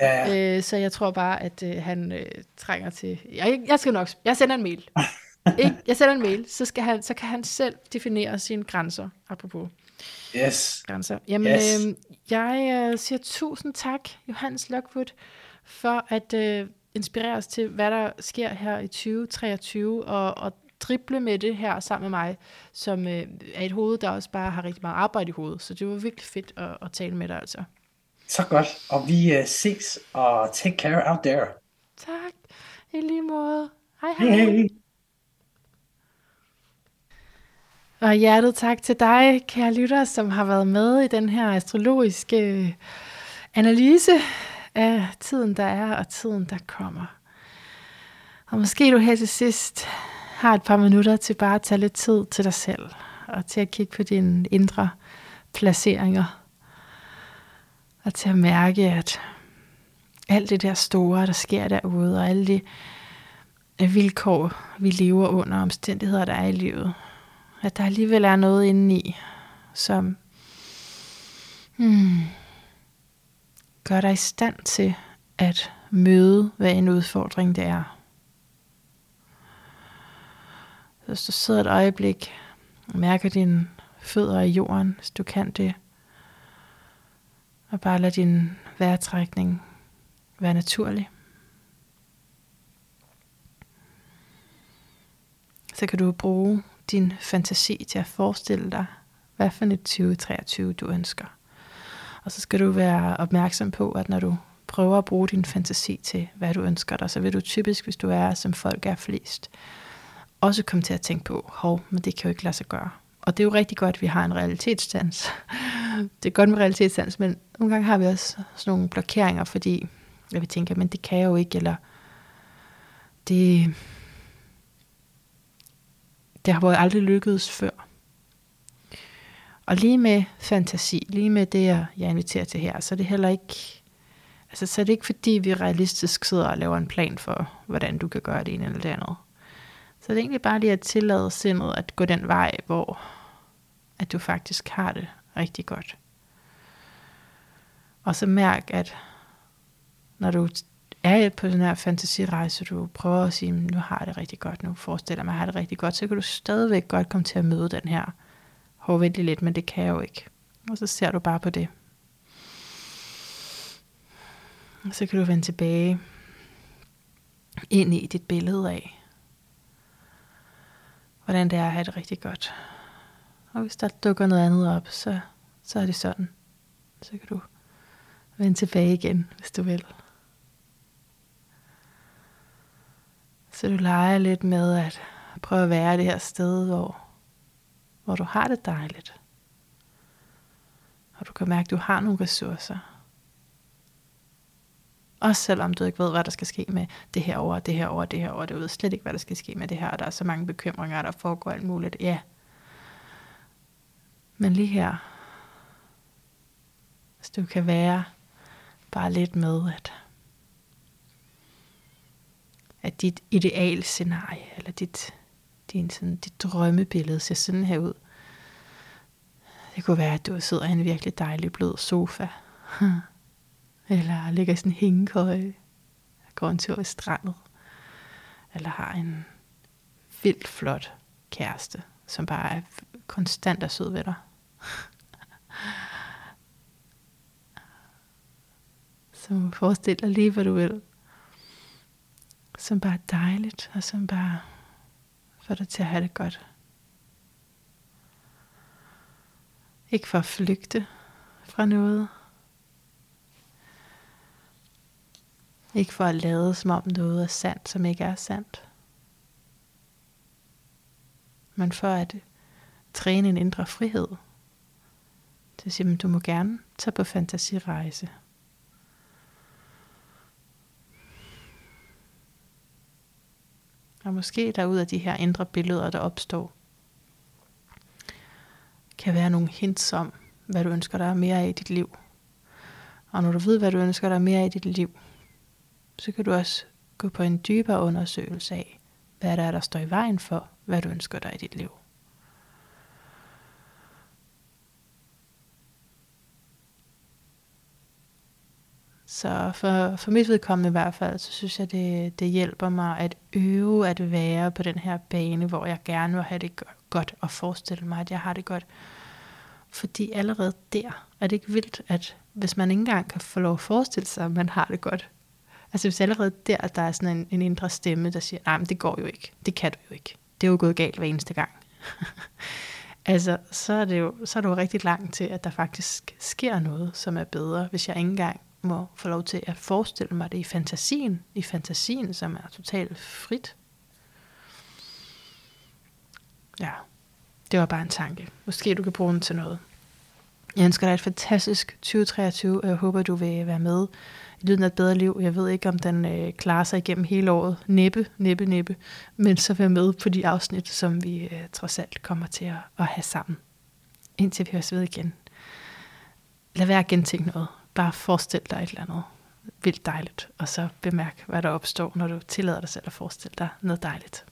Ja. Øh, så jeg tror bare, at øh, han øh, trænger til... Jeg, jeg skal nok... Jeg sender en mail. Ikke? Jeg sender en mail, så, skal han, så kan han selv definere sine grænser, apropos. Yes. Grænser. Jamen, yes. Øh, jeg øh, siger tusind tak, Johannes Lockwood, for at øh, inspirere os til, hvad der sker her i tyve treogtyve, og, og drible med det her sammen med mig, som øh, er et hoved, der også bare har rigtig meget arbejde i hovedet. Så det var virkelig fedt at, at tale med dig altså. Så godt. Og vi uh, ses, og take care out there. Tak. I lige måde. Hej hej. Hey, hey. Og hjertet tak til dig, kære lytter, som har været med i den her astrologiske analyse af tiden, der er, og tiden, der kommer. Og måske du her til sidst har et par minutter til bare at tage lidt tid til dig selv, og til at kigge på dine indre placeringer, og til at mærke, at alt det der store, der sker derude, og alle de vilkår, vi lever under, omstændigheder, der er i livet, at der alligevel er noget indeni, som hmm, gør dig i stand til at møde, hvad en udfordring det er. Hvis du sidder et øjeblik og mærker dine fødder i jorden, hvis du kan det, og bare lad din vejrtrækning være naturlig, så kan du bruge din fantasi til at forestille dig, hvad for et tyve treogtyve du ønsker. Og så skal du være opmærksom på, at når du prøver at bruge din fantasi til, hvad du ønsker dig, så vil du typisk, hvis du er, som folk er flest, også komme til at tænke på, hov, men det kan jo ikke lade sig gøre. Og det er jo rigtig godt, at vi har en realitetssans. Det er godt med realitetssans, men nogle gange har vi også sådan nogle blokeringer, fordi at vi tænker, men det kan jeg jo ikke, eller det... Det har både aldrig lykkedes før. Og lige med fantasi, lige med det, jeg inviterer til her, så er det heller ikke, altså, så er det ikke fordi, vi realistisk sidder og laver en plan for, hvordan du kan gøre det ene eller det andet. Så det er egentlig bare lige at tillade sindet at gå den vej, hvor at du faktisk har det rigtig godt. Og så mærk, at når du er på den her fantasirejse, du prøver at sige, nu har jeg det rigtig godt, nu forestiller mig, at jeg har det rigtig godt, så kan du stadigvæk godt komme til at møde den her hårdvendeligt lidt, men det kan jeg jo ikke. Og så ser du bare på det. Og så kan du vende tilbage ind i dit billede af, hvordan det er at have det rigtig godt. Og hvis der dukker noget andet op, så, så er det sådan. Så kan du vende tilbage igen, hvis du vil. Så du leger lidt med at prøve at være det her sted, hvor, hvor du har det dejligt. Og du kan mærke, at du har nogle ressourcer. Også selvom du ikke ved, hvad der skal ske med det her over, det her over, det her over. Du ved slet ikke, hvad der skal ske med det her. Og der er så mange bekymringer, der foregår alt muligt. Ja. Men lige her, hvis du kan være bare lidt med at... at dit idealscenarie, eller dit, din, sådan, dit drømmebillede ser sådan her ud. Det kunne være, at du sidder i en virkelig dejlig blød sofa, eller ligger i sådan en hængekøje, går en tur ved strandet, eller har en vildt flot kæreste, som bare er konstant og sød ved dig. Som forestiller lige, hvad du vil. Som bare er dejligt, og som bare får dig til at have det godt. Ikke for at flygte fra noget. Ikke for at lade som om noget er sandt, som ikke er sandt. Men for at træne en indre frihed. Til at sige, du må gerne tage på fantasirejse. Og måske derud af de her indre billeder, der opstår, kan være nogle hints om, hvad du ønsker dig mere af i dit liv. Og når du ved, hvad du ønsker dig mere af i dit liv, så kan du også gå på en dybere undersøgelse af, hvad der er, der står i vejen for, hvad du ønsker dig i dit liv. Så for, for mit vedkommende i hvert fald, så synes jeg, det, det hjælper mig at øve at være på den her bane, hvor jeg gerne vil have det godt og forestille mig, at jeg har det godt. Fordi allerede der er det ikke vildt, at hvis man ikke engang kan få lov at forestille sig, at man har det godt. Altså hvis allerede der, der er sådan en, en indre stemme, der siger, nej, men det går jo ikke, det kan du jo ikke. Det er jo gået galt hver eneste gang. Altså så er det jo, så er det jo rigtig langt til, at der faktisk sker noget, som er bedre, hvis jeg ikke engang må få lov til at forestille mig det i fantasien, i fantasien, som er totalt frit. Ja, Det var bare en tanke. Måske du kan bruge den til noget. Jeg ønsker dig et fantastisk tyve treogtyve, og jeg håber, du vil være med i lyden af et bedre liv. Jeg ved ikke, om den øh, klarer sig igennem hele året. Næppe, næppe, næppe. Men så vær med på de afsnit, som vi øh, trods alt kommer til at, at have sammen. Indtil vi høres ved igen. Lad være at gentænke noget. Bare forestil dig et eller andet vildt dejligt, og så bemærk, hvad der opstår, når du tillader dig selv at forestille dig noget dejligt.